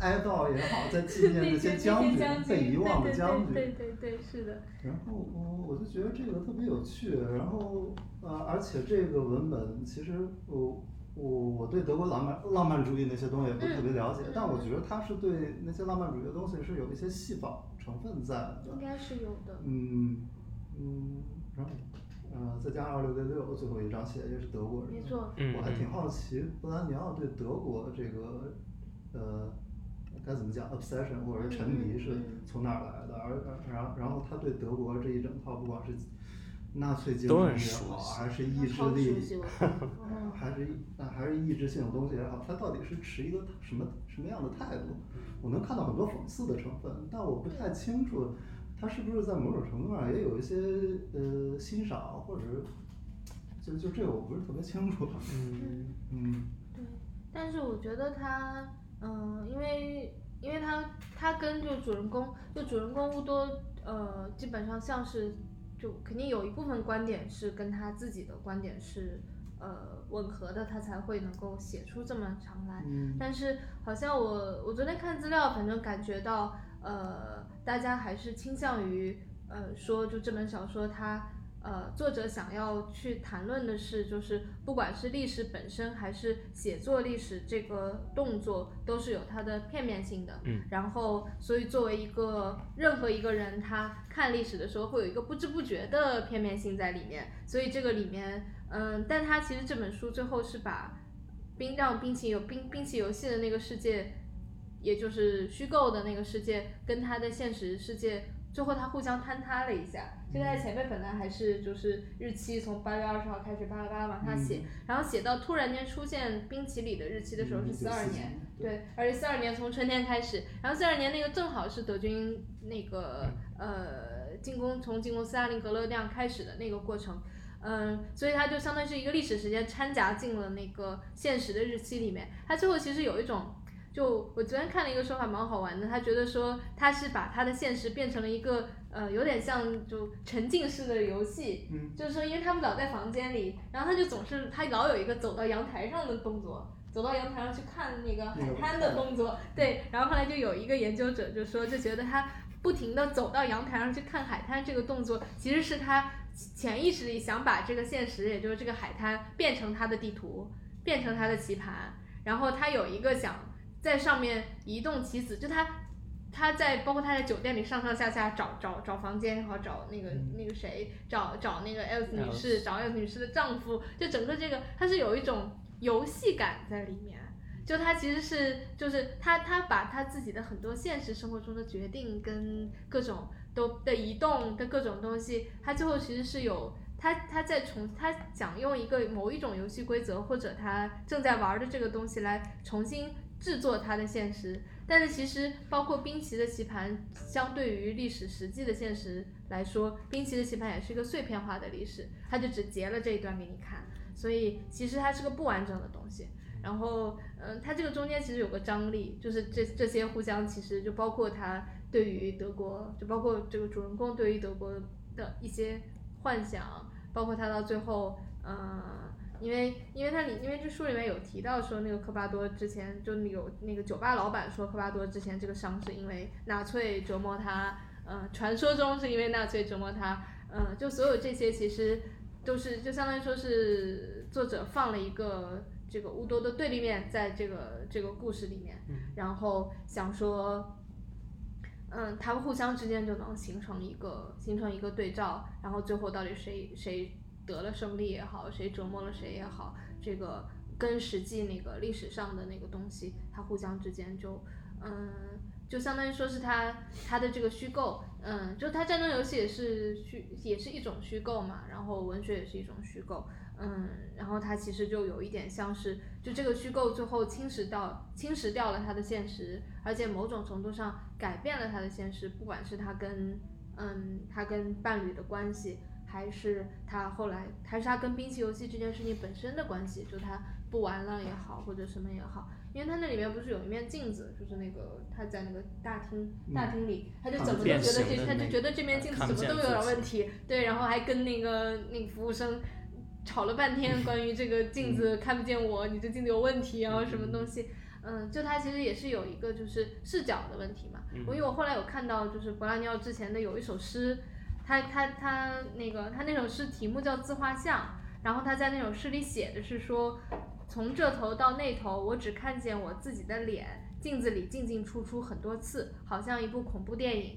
哀悼也好，在纪念这些将军被遗忘的将军。对，是的。然后我就觉得这个特别有趣，然后而且这个文本其实我对德国浪漫主义那些东西也不特别了解，但我觉得他是对那些浪漫主义的东西是有一些戏仿成分在的，应该是有的。然后再加上2666最后一章写的也是德国人，没错。我还挺好奇布拉尼奥对德国这个该怎么讲 obsession 或者沉迷是从哪儿来的，然后他对德国这一整套不光是纳粹精神也好，还是意志力，还是意志性的东西也好，它到底是持一个什么样的态度？我能看到很多讽刺的成分，但我不太清楚，它是不是在某种程度上也有一些欣赏，或者就这个我不是特别清楚。对，但是我觉得它因为它跟主人公乌多基本上像是。就肯定有一部分观点是跟他自己的观点是吻合的，他才会能够写出这么长来。但是好像我昨天看资料，反正感觉到大家还是倾向于说就这本小说它作者想要去谈论的是，就是不管是历史本身还是写作历史这个动作，都是有它的片面性的。然后所以作为一个任何一个人，他看历史的时候会有一个不知不觉的片面性在里面。所以这个里面，但他其实这本书最后是把冰期游戏的那个世界，也就是虚构的那个世界，跟他的现实世界。最后它互相坍塌了一下，这个在前面本来还是就是日期从8月20号开始巴拉巴拉往下写，然后写到突然间出现冰淇里的日期的时候是42年，对，而且42年从春天开始，然后42年那个正好是德军那个进攻斯大林格勒那样开始的那个过程，所以它就相当于是一个历史时间掺杂进了那个现实的日期里面，它最后其实有一种。就我昨天看了一个说法蛮好玩的，他觉得说他是把他的现实变成了一个有点像就沉浸式的游戏，就是说因为他们老在房间里，然后他老有一个走到阳台上的动作，走到阳台上去看那个海滩的动作，对，然后后来就有一个研究者就说就觉得他不停地走到阳台上去看海滩这个动作，其实是他潜意识里想把这个现实，也就是这个海滩变成他的地图，变成他的棋盘，然后他有一个想。在上面移动棋子，就他在包括他在酒店里上上下下找房间，然后找那个谁，找那个 Elf 女士，找 Elf 女士的丈夫，就整个这个他是有一种游戏感在里面。就他其实是就是他把他自己的很多现实生活中的决定跟各种都的移动的各种东西，他最后其实是有。他想用一个某一种游戏规则或者他正在玩的这个东西来重新制作他的现实，但是其实包括冰棋的棋盘，相对于历史实际的现实来说，冰棋的棋盘也是一个碎片化的历史，他就只截了这一段给你看，所以其实它是个不完整的东西。然后，它这个中间其实有个张力，就是这些互相其实就包括他对于德国，就包括这个主人公对于德国的一些。幻想，包括他到最后，因为这书里面有提到说，那个科巴多之前就有那个酒吧老板说，科巴多之前这个伤是因为纳粹折磨他，传说中是因为纳粹折磨他，就所有这些其实都是就相当于说是作者放了一个这个乌多的对立面在这个故事里面，然后想说。他们互相之间就能形成一个对照，然后最后到底谁得了胜利也好，谁折磨了谁也好，这个跟实际那个历史上的那个东西，它互相之间就就相当于说是它的这个虚构，就它战争游戏也是一种虚构嘛，然后文学也是一种虚构，然后它其实就有一点像是就这个虚构最后侵蚀掉了它的现实，而且某种程度上改变了它的现实，不管是它跟伴侣的关系，还是它跟冰期游戏这件事情本身的关系，就它不玩了也好或者什么也好，因为它那里面不是有一面镜子，就是那个他在那个大厅里，他就怎么都觉得这面镜子什么都有点问题，对，然后还跟那个服务生。吵了半天关于这个镜子看不见我，你这镜子有问题啊什么东西，就它其实也是有一个就是视角的问题嘛。因为我后来有看到就是勃拉尼奥之前的有一首诗，他那首诗题目叫自画像，然后他在那首诗里写的是说，从这头到那头我只看见我自己的脸，镜子里进进出出很多次，好像一部恐怖电影。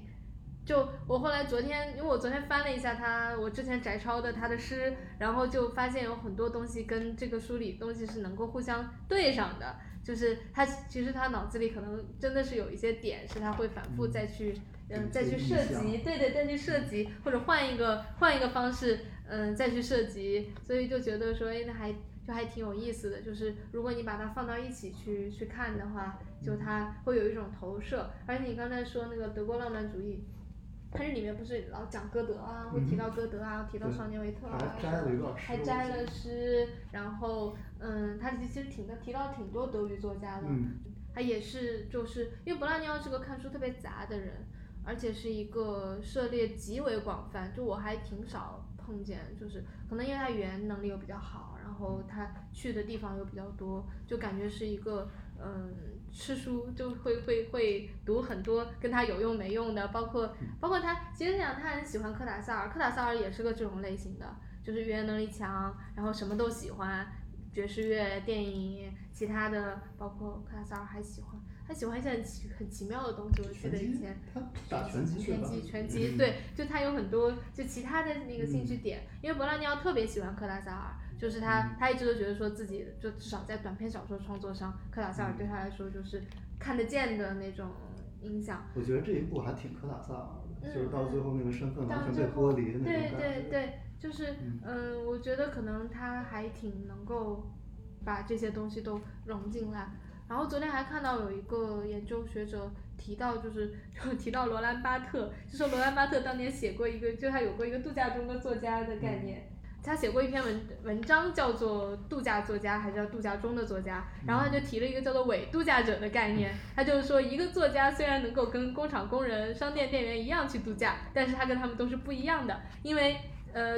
就我后来昨天，因为我昨天翻了一下我之前摘抄的他的诗，然后就发现有很多东西跟这个书里东西是能够互相对上的，就是他其实他脑子里可能真的是有一些点是他会反复再去涉及，对，再去涉及或者换一个方式再去涉及，所以就觉得说那还挺有意思的，就是如果你把它放到一起去看的话，就它会有一种投射。而且你刚才说那个德国浪漫主义。它这里面不是老讲歌德啊，会提到歌德啊，提到少年维特啊，还摘了诗，然后他其实提到挺多德语作家的，他也是就是因为勃拉尼奥是个看书特别杂的人，而且是一个涉猎极为广泛，就我还挺少碰见，就是可能因为他语言能力又比较好，然后他去的地方又比较多，就感觉是一个吃书就会读很多跟他有用没用的，包括他其实讲他很喜欢科塔萨尔，科塔萨尔也是个这种类型的，就是语言能力强，然后什么都喜欢，爵士乐、电影，其他的，包括科塔萨尔还喜欢一些很奇妙的东西。我记得以前他打拳击，对，就他有很多就其他的那个兴趣点，因为勃拉尼奥特别喜欢科塔萨尔，就是他一直都觉得说自己就至少在短篇小说创作上，科塔萨尔对他来说就是看得见的那种影响。我觉得这一部还挺科塔萨尔的，就是到最后那个身份完全被剥离的那种感觉。对，就是我觉得可能他还挺能够把这些东西都融进来。然后昨天还看到有一个研究学者提到，就提到罗兰巴特，就说罗兰巴特当年写过一个，就他有过一个度假中的作家的概念，他写过一篇文章叫做度假作家还是叫度假中的作家，然后他就提了一个叫做伪度假者的概念，他就是说一个作家虽然能够跟工厂工人、商店店员一样去度假，但是他跟他们都是不一样的，因为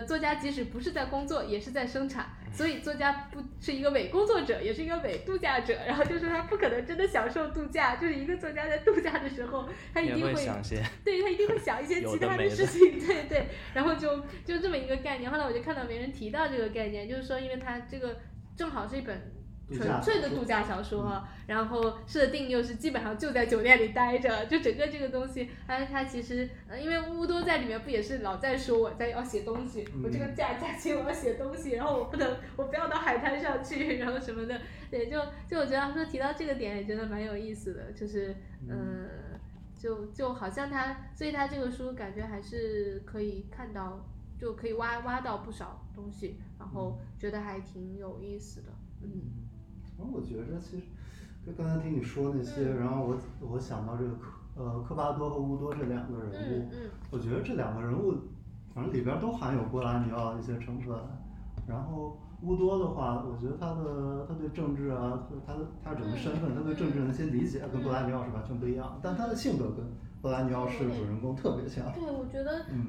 作家即使不是在工作也是在生产，所以作家不是一个伪工作者也是一个伪度假者，然后就是他不可能真的享受度假，就是一个作家在度假的时候他一定会想些，对，他一定会想一些其他的事情，对，然后就这么一个概念。后来我就看到别人提到这个概念，就是说因为他这个正好是一本纯粹的度假小说，然后设定又是基本上就在酒店里待着，就整个这个东西，它其实因为乌多在里面不也是老在说我在要写东西，我这个假期我要写东西，然后我不要到海滩上去，然后什么的，对，就我觉得他说提到这个点也觉得蛮有意思的，就是就好像他，所以他这个书感觉还是可以看到，就可以挖到不少东西，然后觉得还挺有意思的，我觉得其实就刚才听你说那些，然后我想到这个科巴多和乌多这两个人物，我觉得这两个人物反正里边都含有波拉尼奥的一些成分。然后乌多的话，我觉得他对政治啊，他整个身份，他对政治的那些理解跟波拉尼奥是完全不一样，但他的性格跟波拉尼奥是主人公特别像。对，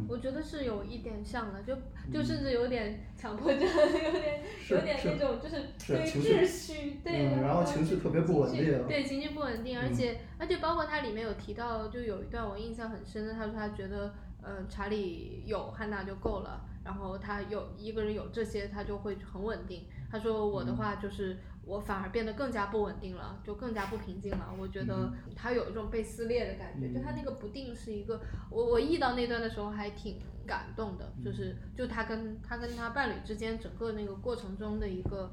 我觉得是有一点像的，就甚至有点强迫症，有点那种就是对秩序，对，然后情绪特别不稳定，对，情绪不稳定，而且包括他里面有提到，就有一段我印象很深的，他说他觉得查理有汉娜就够了，然后他有一个人有这些他就会很稳定，他说我的话就是我反而变得更加不稳定了，就更加不平静了。我觉得他有一种被撕裂的感觉，就他那个不定是一个，我译到那段的时候还挺感动的，就他跟他伴侣之间整个那个过程中的一个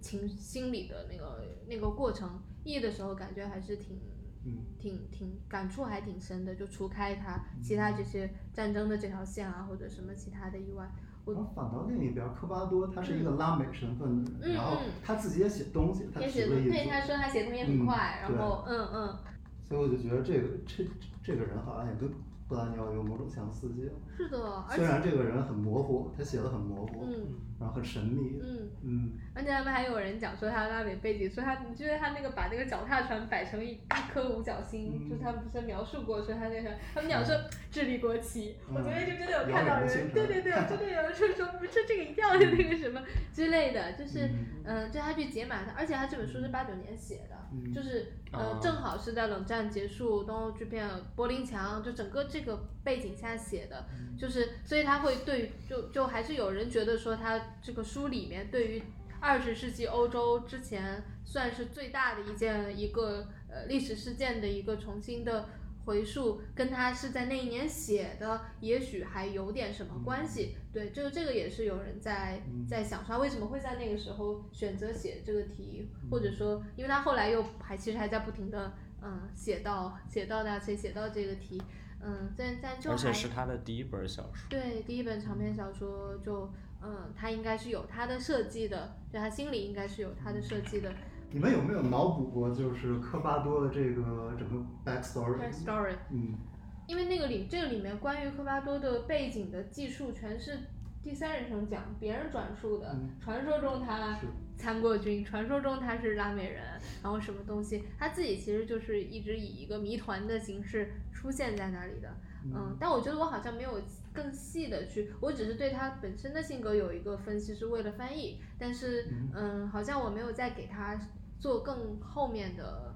心理的那个过程，译的时候感觉还是挺感触还挺深的，就除开他其他这些战争的这条线啊，或者什么其他的意外。然后反到另一边，科巴多他是一个拉美身份的人，然后他自己也写东西，他写了一个，对，他说他写东西很快，然后所以我就觉得这个人好像也跟波拉尼奥有某种相似性。是的，虽然这个人很模糊，他写的很模糊，然后很神秘，而且他们还有人讲说他拉美背景，说他，你觉得他那个把那个脚踏船摆成一颗五角星，就他们不是描述过说他那个，他们讲说智利国旗，我昨天就真的有看到人，对，真的有人说不是这个一定要是那个什么之类的，就是就他去解码他，而且他这本书是89年写的，就是正好是在冷战结束、东欧巨变、柏林墙，就整个这个背景下写的，就是所以他会对就还是有人觉得说他这个书里面对于20世纪欧洲之前算是最大的一个历史事件的一个重新的回溯，跟他是在那一年写的也许还有点什么关系，对，这个也是有人在想他为什么会在那个时候选择写这个题，或者说因为他后来又其实还在不停的写到纳粹，写到这个题，但就而且是他的第一本小说，对，第一本长篇小说，就他应该是有他的设计的，就他心里应该是有他的设计的。你们有没有脑补过就是科巴多的这个整个 backstory？ 因为这个里面关于科巴多的背景的技术全是第三人称讲，别人转述的，传说中他参过军，传说中他是拉美人，然后什么东西，他自己其实就是一直以一个谜团的形式出现在那里的。嗯，但我觉得我好像没有更细的去，我只是对他本身的性格有一个分析是为了翻译，但是好像我没有再给他做更后面的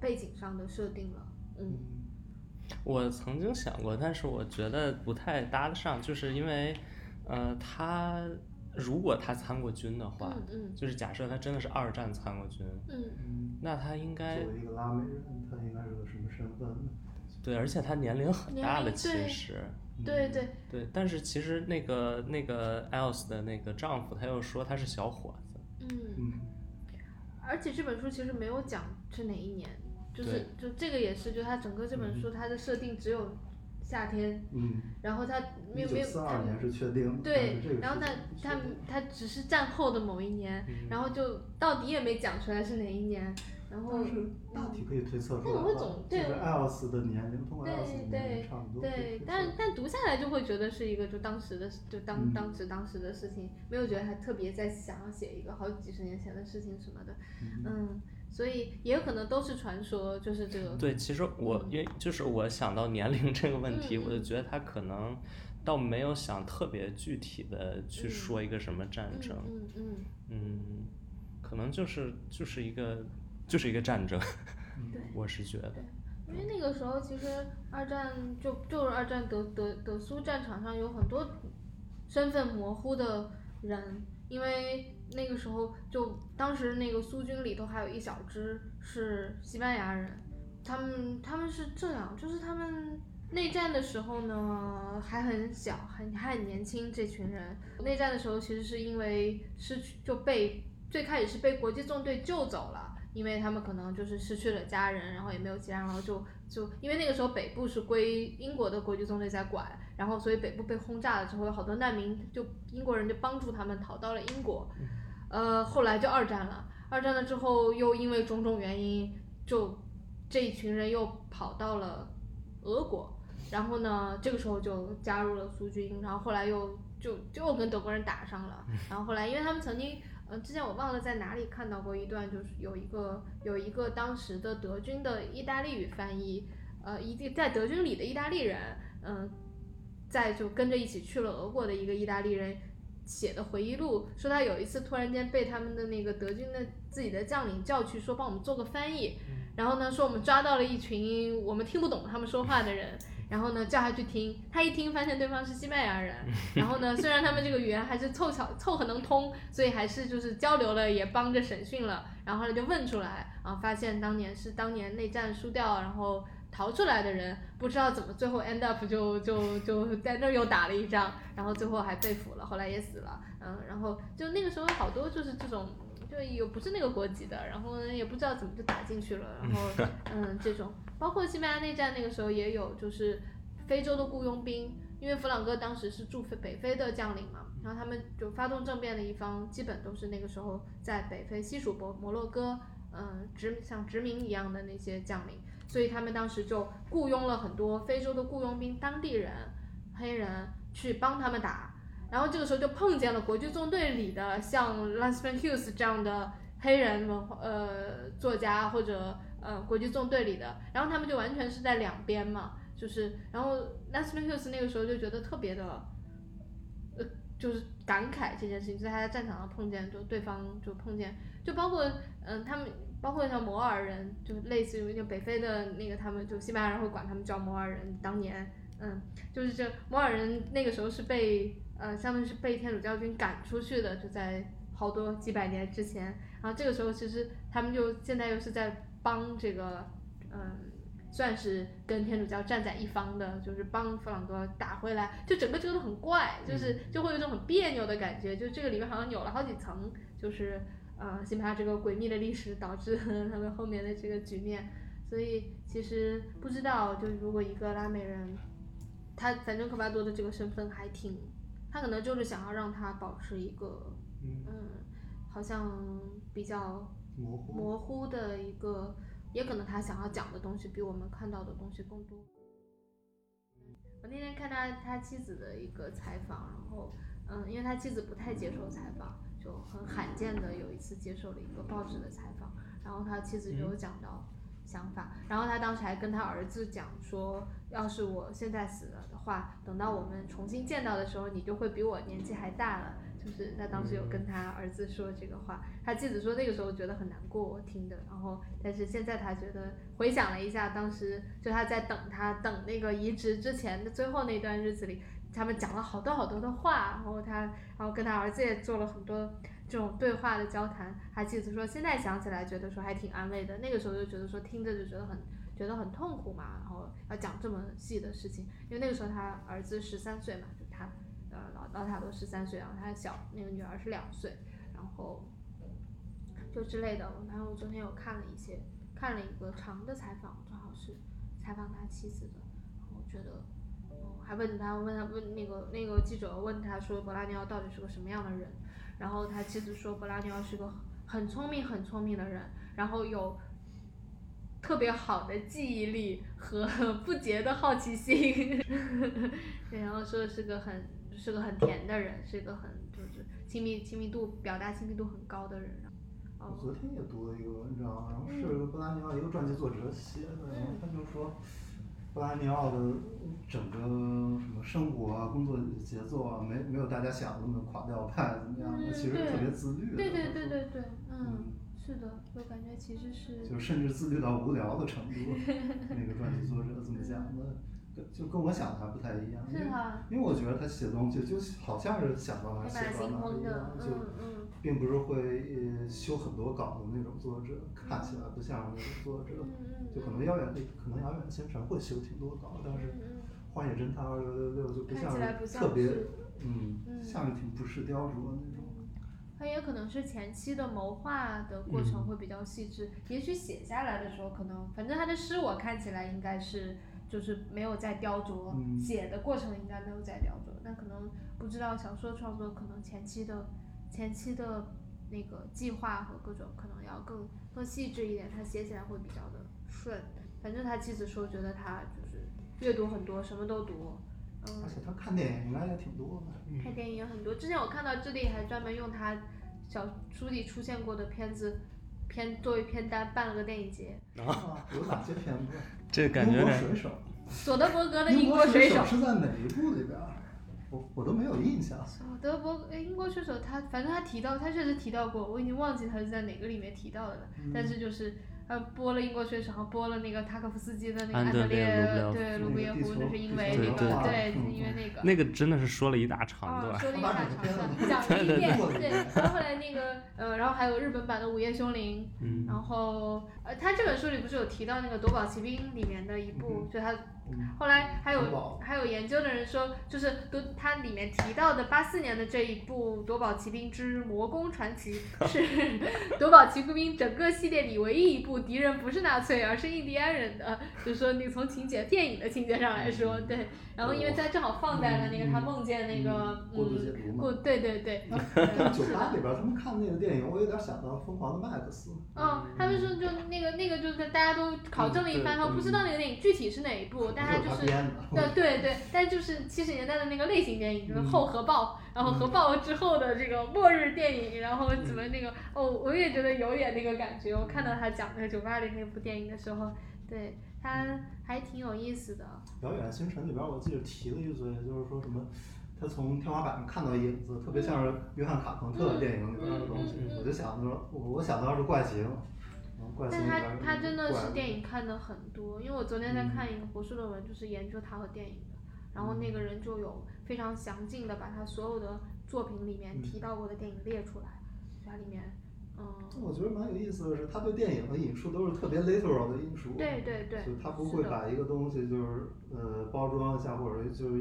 背景上的设定了。嗯，我曾经想过，但是我觉得不太搭得上，就是因为他如果他参过军的话，就是假设他真的是二战参过军，那他应该作为一个拉美人，他应该是个什么身份呢？对，而且他年龄很大了，其实。对对对，但是其实那个 Else 的那个丈夫，他又说他是小伙子。嗯，而且这本书其实没有讲是哪一年，就是就这个也是，就他整个这本书它的设定只有夏天。嗯，然后他没有1942年是确定，对，然后他只是战后的某一年，然后就到底也没讲出来是哪一年。然后是大体可以推测出来，就是艾奥斯的年龄，通过艾奥斯的年龄差不多。对，但读下来就会觉得是一个就当时的，就当时的事情，没有觉得他特别在想要写一个好几十年前的事情什么的。嗯，所以也有可能都是传说，就是这个。对，其实我因为就是我想到年龄这个问题，我就觉得他可能倒没有想特别具体的去说一个什么战争。可能就是一个战争，我是觉得，因为那个时候其实二战就是二战德苏战场上有很多身份模糊的人，因为那个时候就当时那个苏军里头还有一小支是西班牙人，他们是这样，就是他们内战的时候呢还很小，还很年轻，这群人内战的时候其实是因为失去就被最开始是被国际纵队救走了。因为他们可能就是失去了家人，然后也没有其他，然后就因为那个时候北部是归英国的国际纵队在管，然后所以北部被轰炸了之后，有好多难民就英国人就帮助他们逃到了英国，后来就二战了之后又因为种种原因，就这一群人又跑到了俄国，然后呢这个时候就加入了苏军，然后后来又就跟德国人打上了，然后后来因为他们曾经。之前我忘了在哪里看到过一段，就是有一个当时的德军的意大利语翻译，在德军里的意大利人，在就跟着一起去了俄国的一个意大利人写的回忆录，说他有一次突然间被他们的那个德军的自己的将领叫去，说帮我们做个翻译，然后呢说我们抓到了一群我们听不懂他们说话的人。然后呢，叫他去听，他一听发现对方是西班牙人。然后呢，虽然他们这个语言还是凑合能通，所以还是就是交流了，也帮着审讯了。然后呢，就问出来啊，发现当年内战输掉，然后逃出来的人，不知道怎么最后 end up 就在那儿又打了一仗，然后最后还被俘了，后来也死了。然后就那个时候好多就是这种。就有不是那个国籍的，然后也不知道怎么就打进去了，然后这种包括西班牙内战那个时候也有，就是非洲的雇佣兵，因为弗朗哥当时是驻北非的将领嘛，然后他们就发动政变的一方基本都是那个时候在北非西属摩洛哥像殖民一样的那些将领，所以他们当时就雇佣了很多非洲的雇佣兵，当地人黑人去帮他们打。然后这个时候就碰见了国际纵队里的像 Langston Hughes 这样的黑人作家，或者国际纵队里的，然后他们就完全是在两边嘛，就是然后 Langston Hughes 那个时候就觉得特别的就是感慨这件事情，就是他在战场上碰见就对方就碰见，就包括他们包括像摩尔人，就类似于就北非的那个，他们就西班牙人会管他们叫摩尔人，当年就是这摩尔人那个时候是被相当于是被天主教军赶出去的，就在好多几百年之前。然后这个时候，其实他们就现在又是在帮这个，算是跟天主教站在一方的，就是帮弗朗哥打回来。就整个这个都很怪，就是就会有一种很别扭的感觉。就这个里面好像有了好几层，就是西班牙这个诡秘的历史导致他们后面的这个局面。所以其实不知道，就如果一个拉美人，他反正科巴多的这个身份还挺。他可能就是想要让他保持一个，好像比较模糊的一个，也可能他想要讲的东西比我们看到的东西更多。我那天看他妻子的一个采访，然后，因为他妻子不太接受采访，就很罕见的有一次接受了一个报纸的采访，然后他妻子就有讲到想法，然后他当时还跟他儿子讲说，要是我现在死了的话，等到我们重新见到的时候，你就会比我年纪还大了，就是他当时有跟他儿子说这个话，他妻子说那个时候觉得很难过，我听的，然后但是现在他觉得回想了一下，当时就他在等那个移植之前的最后那段日子里，他们讲了好多好多的话，然后跟他儿子也做了很多这种对话的交谈，他妻子说现在想起来觉得说还挺安慰的，那个时候就觉得说听着就觉得很痛苦嘛，然后要讲这么细的事情，因为那个时候他儿子13岁嘛，就他老塔罗13岁，然后他小那个女儿是2岁，然后就之类的。然后我昨天有看了一个长的采访，正好是采访他妻子的，然后我觉得还问那个记者问他说伯拉尼奥到底是个什么样的人，然后他妻子说伯拉尼奥是个很聪明的人，然后有特别好的记忆力和不竭的好奇心对，然后说是个很甜的人，是个很就是表达亲密度很高的人。我昨天也读了一个文章，然后是伯拉尼奥一个传记作者写的，然后他就说伯拉尼奥的整个什么生活啊、工作节奏啊，没有大家想的那么垮掉派怎么样，他其实特别自律的。对，是的，我感觉其实是就甚至自律到无聊的程度那个传记作者怎么讲的，就跟我想的还不太一样。是啊，因为我觉得他写东西就好像是想到哪写到哪一样，就并不是会修很多稿的那种作者，看起来不像那种作者，就可能遥远先生会修挺多稿，但是荒野侦探2666就不像是特别像是挺不是雕琢的那种。它也可能是前期的谋划的过程会比较细致，也许写下来的时候可能，反正他的诗我看起来应该是就是没有在雕琢，写的过程应该没有在雕琢，但可能不知道小说创作可能前期的那个计划和各种可能要更细致一点，他写起来会比较的顺。反正他妻子说觉得他就是阅读很多，什么都读。而且他看电影应该也挺多的，看电影很多。之前我看到智利还专门用他小书里出现过的片子作为片单办了个电影节。有哪些片子？这感觉英国水手，索德伯格的英国水手是在哪一部里边？我都没有印象。索德伯格英国水手，他反正他确实提到过，我已经忘记他是在哪个里面提到的了。但是就是播了英国水手，然后播了那个塔可夫斯基的那个安德烈，对卢比耶夫，那是因为那个，对，因为那个。那个真的是说了一大长段，说了一大长段，讲了一遍，对。然后后来那个然后还有日本版的《午夜凶铃》，然后他这本书里不是有提到那个《夺宝奇兵》里面的一部，就他后来还有研究的人说，就是他里面提到的84年的这一部《夺宝奇兵之魔宫传奇》是《夺宝奇兵》整个系列里唯一一部。敌人不是纳粹，而是印第安人的，就是说你从电影的情节上来说，对。然后因为他正好放在了那个他梦见那个对。酒吧里边他们看那个电影，我有点想到《疯狂的麦克斯》。他们说就那个就是大家都考证了一番，然后不知道那个电影具体是哪一部，但他就是对，但就是70年代的那个类型电影，就是后核爆，然后核爆之后的这个末日电影，然后怎么那个我也觉得有点那个感觉。我看到他讲那个980那部电影的时候，对他还挺有意思的。遥远星辰里边我记得提了一嘴，就是说什么他从天花板上看到影子，特别像是约翰卡彭特的电影里边的东西。我就想到我想到是怪形，但他真的是电影看的很多，因为我昨天在看一个博士论文，就是研究他和电影的，然后那个人就有非常详尽的把他所有的作品里面提到过的电影列出来，它里面我觉得蛮有意思的是，他对电影的引述都是特别 literal 的引述，对，就他不会把一个东西就是包装一下，或者就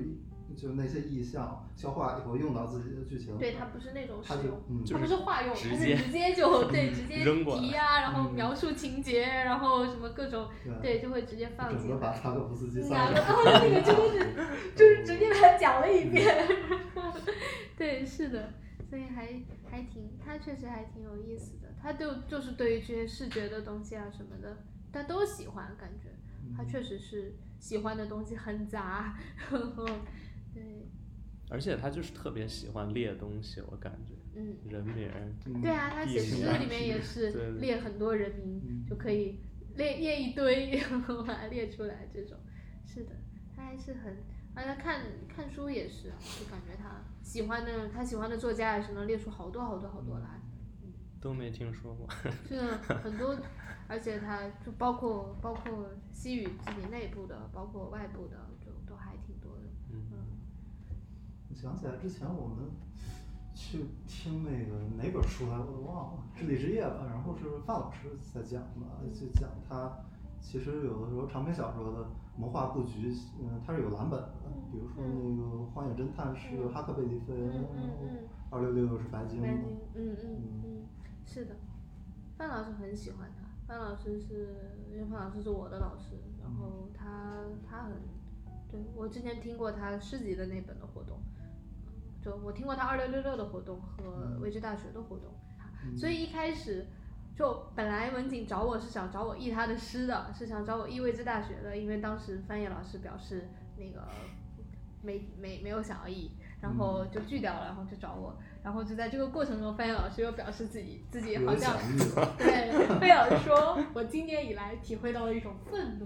是那些意象消化以后用到自己的剧情。对，他不是那种使用，他不是化用，他是直接就直接提啊，然后描述情节，然后什么各种对就会直接放进来。整个把塔可夫斯基塞了，那个就是直接把它讲了一遍。对，是的。所以还挺，他确实还挺有意思的。他就是对于这些视觉的东西啊什么的，他都喜欢，感觉他确实是喜欢的东西很杂，呵呵，对。而且他就是特别喜欢列东西，我感觉。人名、对啊，他写诗里面也是列很多人名，就可以 列一堆把它列出来，这种是的，他还是很他看书也是，就感觉他喜欢的作家也是能列出好多好多好多来，都没听说过。是很多，而且他就包括西语自己内部的，包括外部的，就都还挺多的。我想起来之前我们去听那个哪本书来我都忘了，《智力之夜》吧，然后是范老师在讲吧，就讲他其实有的时候长篇小说的谋划布局，它是有蓝本的，比如说那个《荒野侦探》是哈克贝蒂·费恩，266是白鲸，是的，范老师很喜欢他。因为范老师是我的老师，然后他很，对，我之前听过他诗集的那本的活动，就我听过他2666的活动和未知大学的活动，所以一开始就本来文景找我是想找我译他的诗的，是想找我译未知大学的，因为当时翻译老师表示那个没有想要译，然后就拒掉了，然后就找我，然后就在这个过程中，翻译老师又表示自己好像对，费老师说，我今年以来体会到了一种愤怒，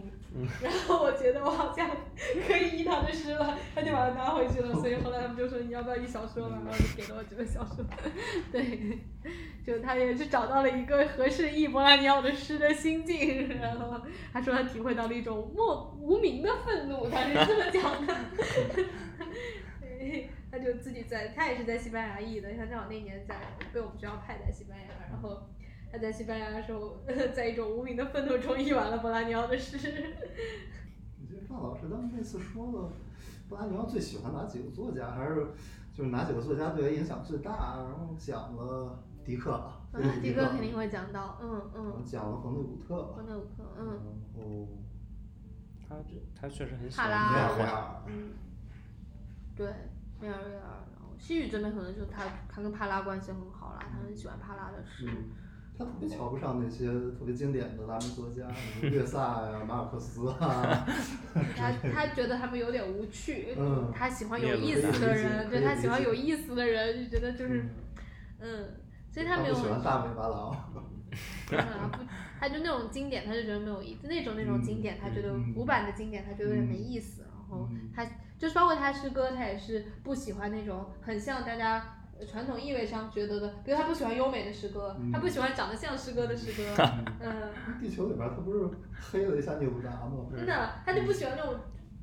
然后我觉得我好像可以译他的诗了，他就把它拿回去了，所以后来他们就说你要不要译小说了，然后就给了我这本小说，对，就他也是找到了一个合适译伯拉尼奥的诗的心境，然后他说他体会到了一种无名的愤怒，他是这么讲的。他就自己在，他也是在西班牙译的，他正好那年在被我们学校派在西班牙，然后他在西班牙的时候，在一种无名的愤怒中译完了伯拉尼奥的诗。你觉得范老师当时那次说了，伯拉尼奥最喜欢哪几个作家，还是就是哪几个作家对他影响最大？然后讲了迪克，迪克肯定会讲到，讲了冯内古特，然后他确实很喜欢哈拉，对。梅尔，然后西语这边可能就是他跟帕拉关系很好啦，他很喜欢帕拉的诗。他特别瞧不上那些特别经典的拉丁作家，约萨呀、马尔克斯啊。他觉得他们有点无趣，他喜欢有意思的人，对他喜欢有意思的人，就觉得就是，所以他没有。他不喜欢大尾巴狼。他就那种经典，他就觉得没有意思；那种经典，他觉得古板的经典，他觉得有点没意思。然后他就是包括他诗歌，他也是不喜欢那种很像大家传统意味上觉得的，比如他不喜欢优美的诗歌，他不喜欢长得像诗歌的诗歌。地球里边他不是黑了一下纽达吗？真的，他就不喜欢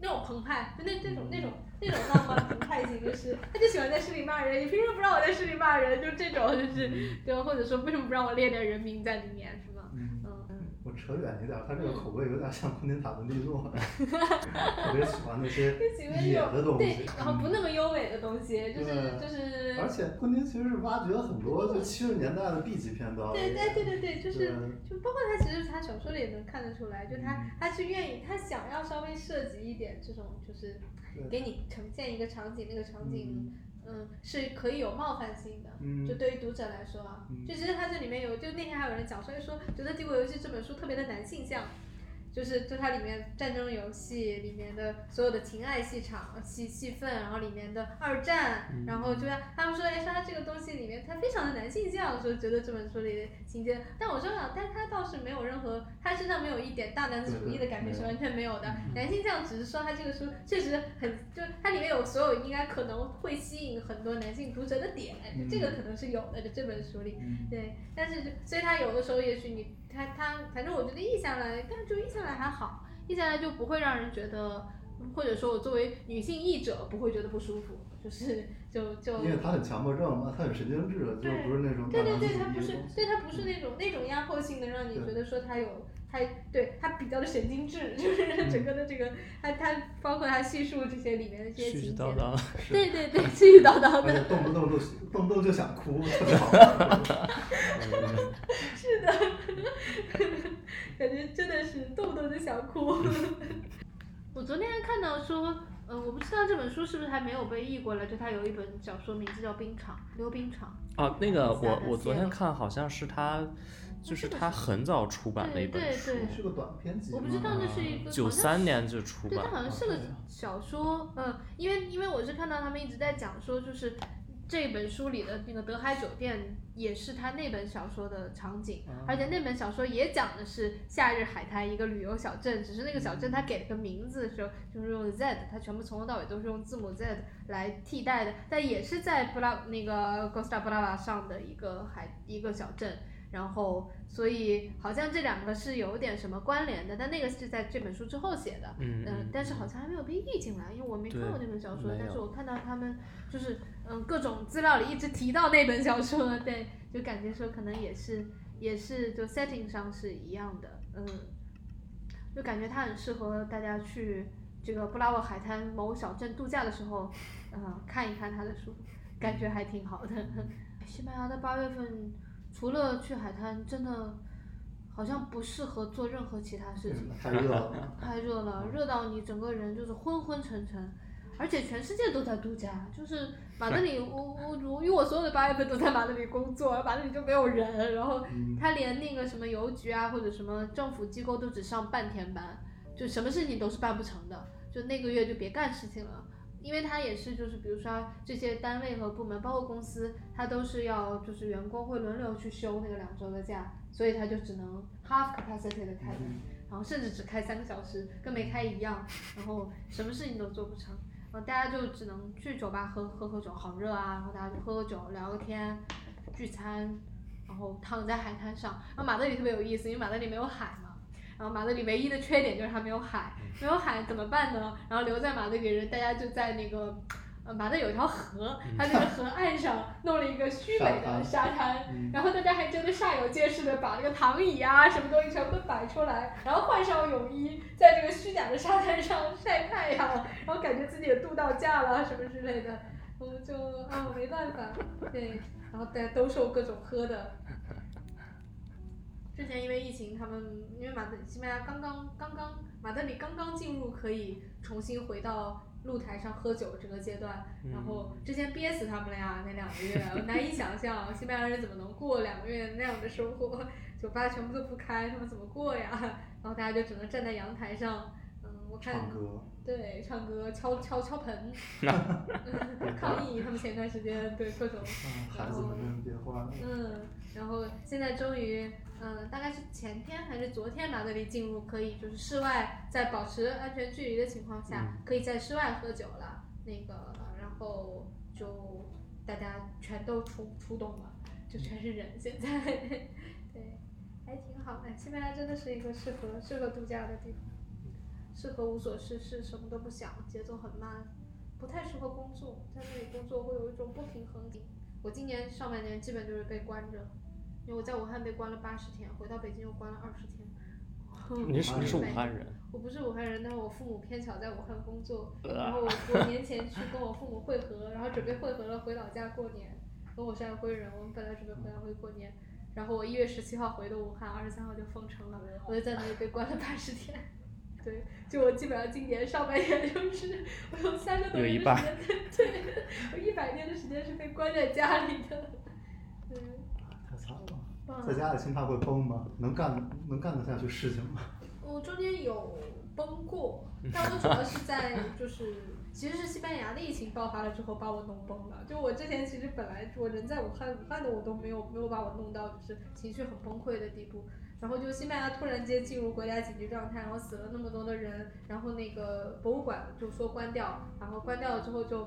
那种澎湃，那种浪漫澎湃型的诗，他就喜欢在诗里骂人。你凭什么不让我在诗里骂人？就这种，就是就或者说为什么不让我列点人名在里面，是吗？我扯远一点，他这个口味有点像昆汀·塔伦蒂诺，特别喜欢那些野的东西，然后不那么优美的东西，就是。而且昆汀其实是挖掘了很多就70年代的 B 级片段。对，就包括他其实他小说里也能看得出来，就他是愿意，他想要稍微涉及一点这种，就是给你呈现一个场景，那个场景。是可以有冒犯性的，就对于读者来说啊，就其实它这里面有，就那天还有人讲，所以说觉得《帝国游戏》这本书特别的男性向，就它里面战争游戏里面的所有的情爱戏场、戏份，然后里面的二战，然后就他们说，哎，它这个东西里面它非常的男性向，说觉得这本书里的情节，但我就想，但它倒是没有任何，它身上没有一点大男子主义的感觉是完全没有的。男性向只是说它这个书确实很，就它里面有所有应该可能会吸引很多男性读者的点，这个可能是有的，这本书里，对，但是所以它有的时候也许你。他反正我觉得译下来，但就译下来还好，译下来就不会让人觉得，或者说我作为女性译者不会觉得不舒服，就因为他很强迫症嘛，他很神经质，就不是那种对，他不是，对他不是那种压迫性的，让你觉得说他有。他对他比较的神经质，就是整个的这个，他包括他叙述这些里面的这些情节，对，絮絮叨叨的，动不动就想哭，是的，感觉真的是动不动就想哭。我昨天看到说，我不知道这本书是不是还没有被译过来，就他有一本小说，名字叫《冰场》，溜冰场。啊，那个我昨天看好像是他。就是他很早出版的一本书，是个短篇集，我不知道那是一个93年就出版，对，它好像是个小说，因为我是看到他们一直在讲说，就是这本书里的那个德海酒店也是他那本小说的场景，而且那本小说也讲的是夏日海滩一个旅游小镇，只是那个小镇他给了个名字的时候就是用 Z， 他全部从头到尾都是用字母 Z 来替代的，但也是在布拉那个 Costa Brava 上的一个小镇，然后所以好像这两个是有点什么关联的，但那个是在这本书之后写的，但是好像还没有被译进来，因为我没看过那本小说，但是我看到他们就是各种资料里一直提到那本小说，对，就感觉说可能也是就 setting 上是一样的，就感觉它很适合大家去这个布拉沃海滩某小镇度假的时候，看一看他的书，感觉还挺好的。西班牙的8月份。除了去海滩，真的好像不适合做任何其他事情。太热了，太热了，热到你整个人就是昏昏沉沉，而且全世界都在度假。就是马德里，我因为我所有的8月份都在马德里工作，马德里就没有人，然后他连那个什么邮局啊或者什么政府机构都只上半天班，就什么事情都是办不成的，就那个月就别干事情了。因为他也是就是比如说这些单位和部门包括公司，他都是要就是员工会轮流去休那个2周的假，所以他就只能 half capacity 的开门，然后甚至只开3个小时跟没开一样，然后什么事情都做不成，然后大家就只能去酒吧喝酒，好热啊，然后大家就喝酒聊个天聚餐，然后躺在海滩上。然后马德里特别有意思，因为马德里没有海嘛，然后马德里唯一的缺点就是它没有海，没有海怎么办呢？然后留在马德里人，大家就在那个，马德里有条河，它那个河岸上弄了一个虚伪的沙滩，然后大家还真的煞有介事的把那个躺椅啊什么东西全部都摆出来，然后换上泳衣，在这个虚假的沙滩上晒太阳，然后感觉自己也度到假了什么之类的，我就啊没办法，对，然后大家兜售各种喝的。之前因为疫情，他们因为西班牙马德里刚刚进入可以重新回到露台上喝酒这个阶段，然后之前憋死他们了呀，那2个月我难以想象西班牙人怎么能过2个月那样的生活，酒吧全部都不开，他们怎么过呀？然后大家就只能站在阳台上，我看唱歌，对，唱歌敲盆抗议他们前段时间对各种，孩子们真别坏，然后现在终于。大概是前天还是昨天马德里进入可以就是室外在保持安全距离的情况下，可以在室外喝酒了，那个然后就大家全都出动了，就全是人现在，对，还挺好的。西班牙真的是一个适合度假的地方，适合无所事事，什么都不想，节奏很慢，不太适合工作，在那里工作会有一种不平衡。我今年上半年基本就是被关着。因为我在武汉被关了80天，回到北京又关了20天。你是武汉人？我不是武汉人，但是我父母偏巧在武汉工作，然后我5年前去跟我父母会合，然后准备会合了回老家过年。因为我是安徽人，我们本来准备回安徽过年，然后我1月17号回的武汉，23号就封城了，我就在那里被关了80天。对，就我基本上今年上半年就是我有3个多月的时间，对，我100天的时间是被关在家里的，对。在家里心态会崩吗？能干得下去事情吗？我中间有崩过，但我主要是在就是其实是西班牙的疫情爆发了之后把我弄崩了。就我之前其实本来我人在武汉的我都没有把我弄到就是情绪很崩溃的地步，然后就西班牙突然间进入国家紧急状态，然后死了那么多的人，然后那个博物馆就说关掉，然后关掉了之后就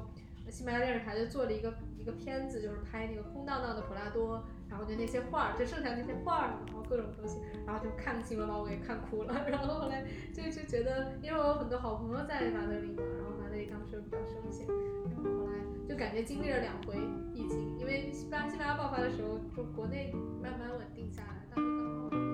西班牙电视台就做了一个片子，就是拍那个空荡荡的普拉多，然后就那些画，就剩下那些画，然后各种东西，然后就看不清了，把我给看哭了。然后后来就觉得，因为我有很多好朋友在马德里嘛，然后马德里当时比较生性，然后后来就感觉经历了2回疫情，因为西班牙爆发的时候，就国内慢慢稳定下来，但是刚好。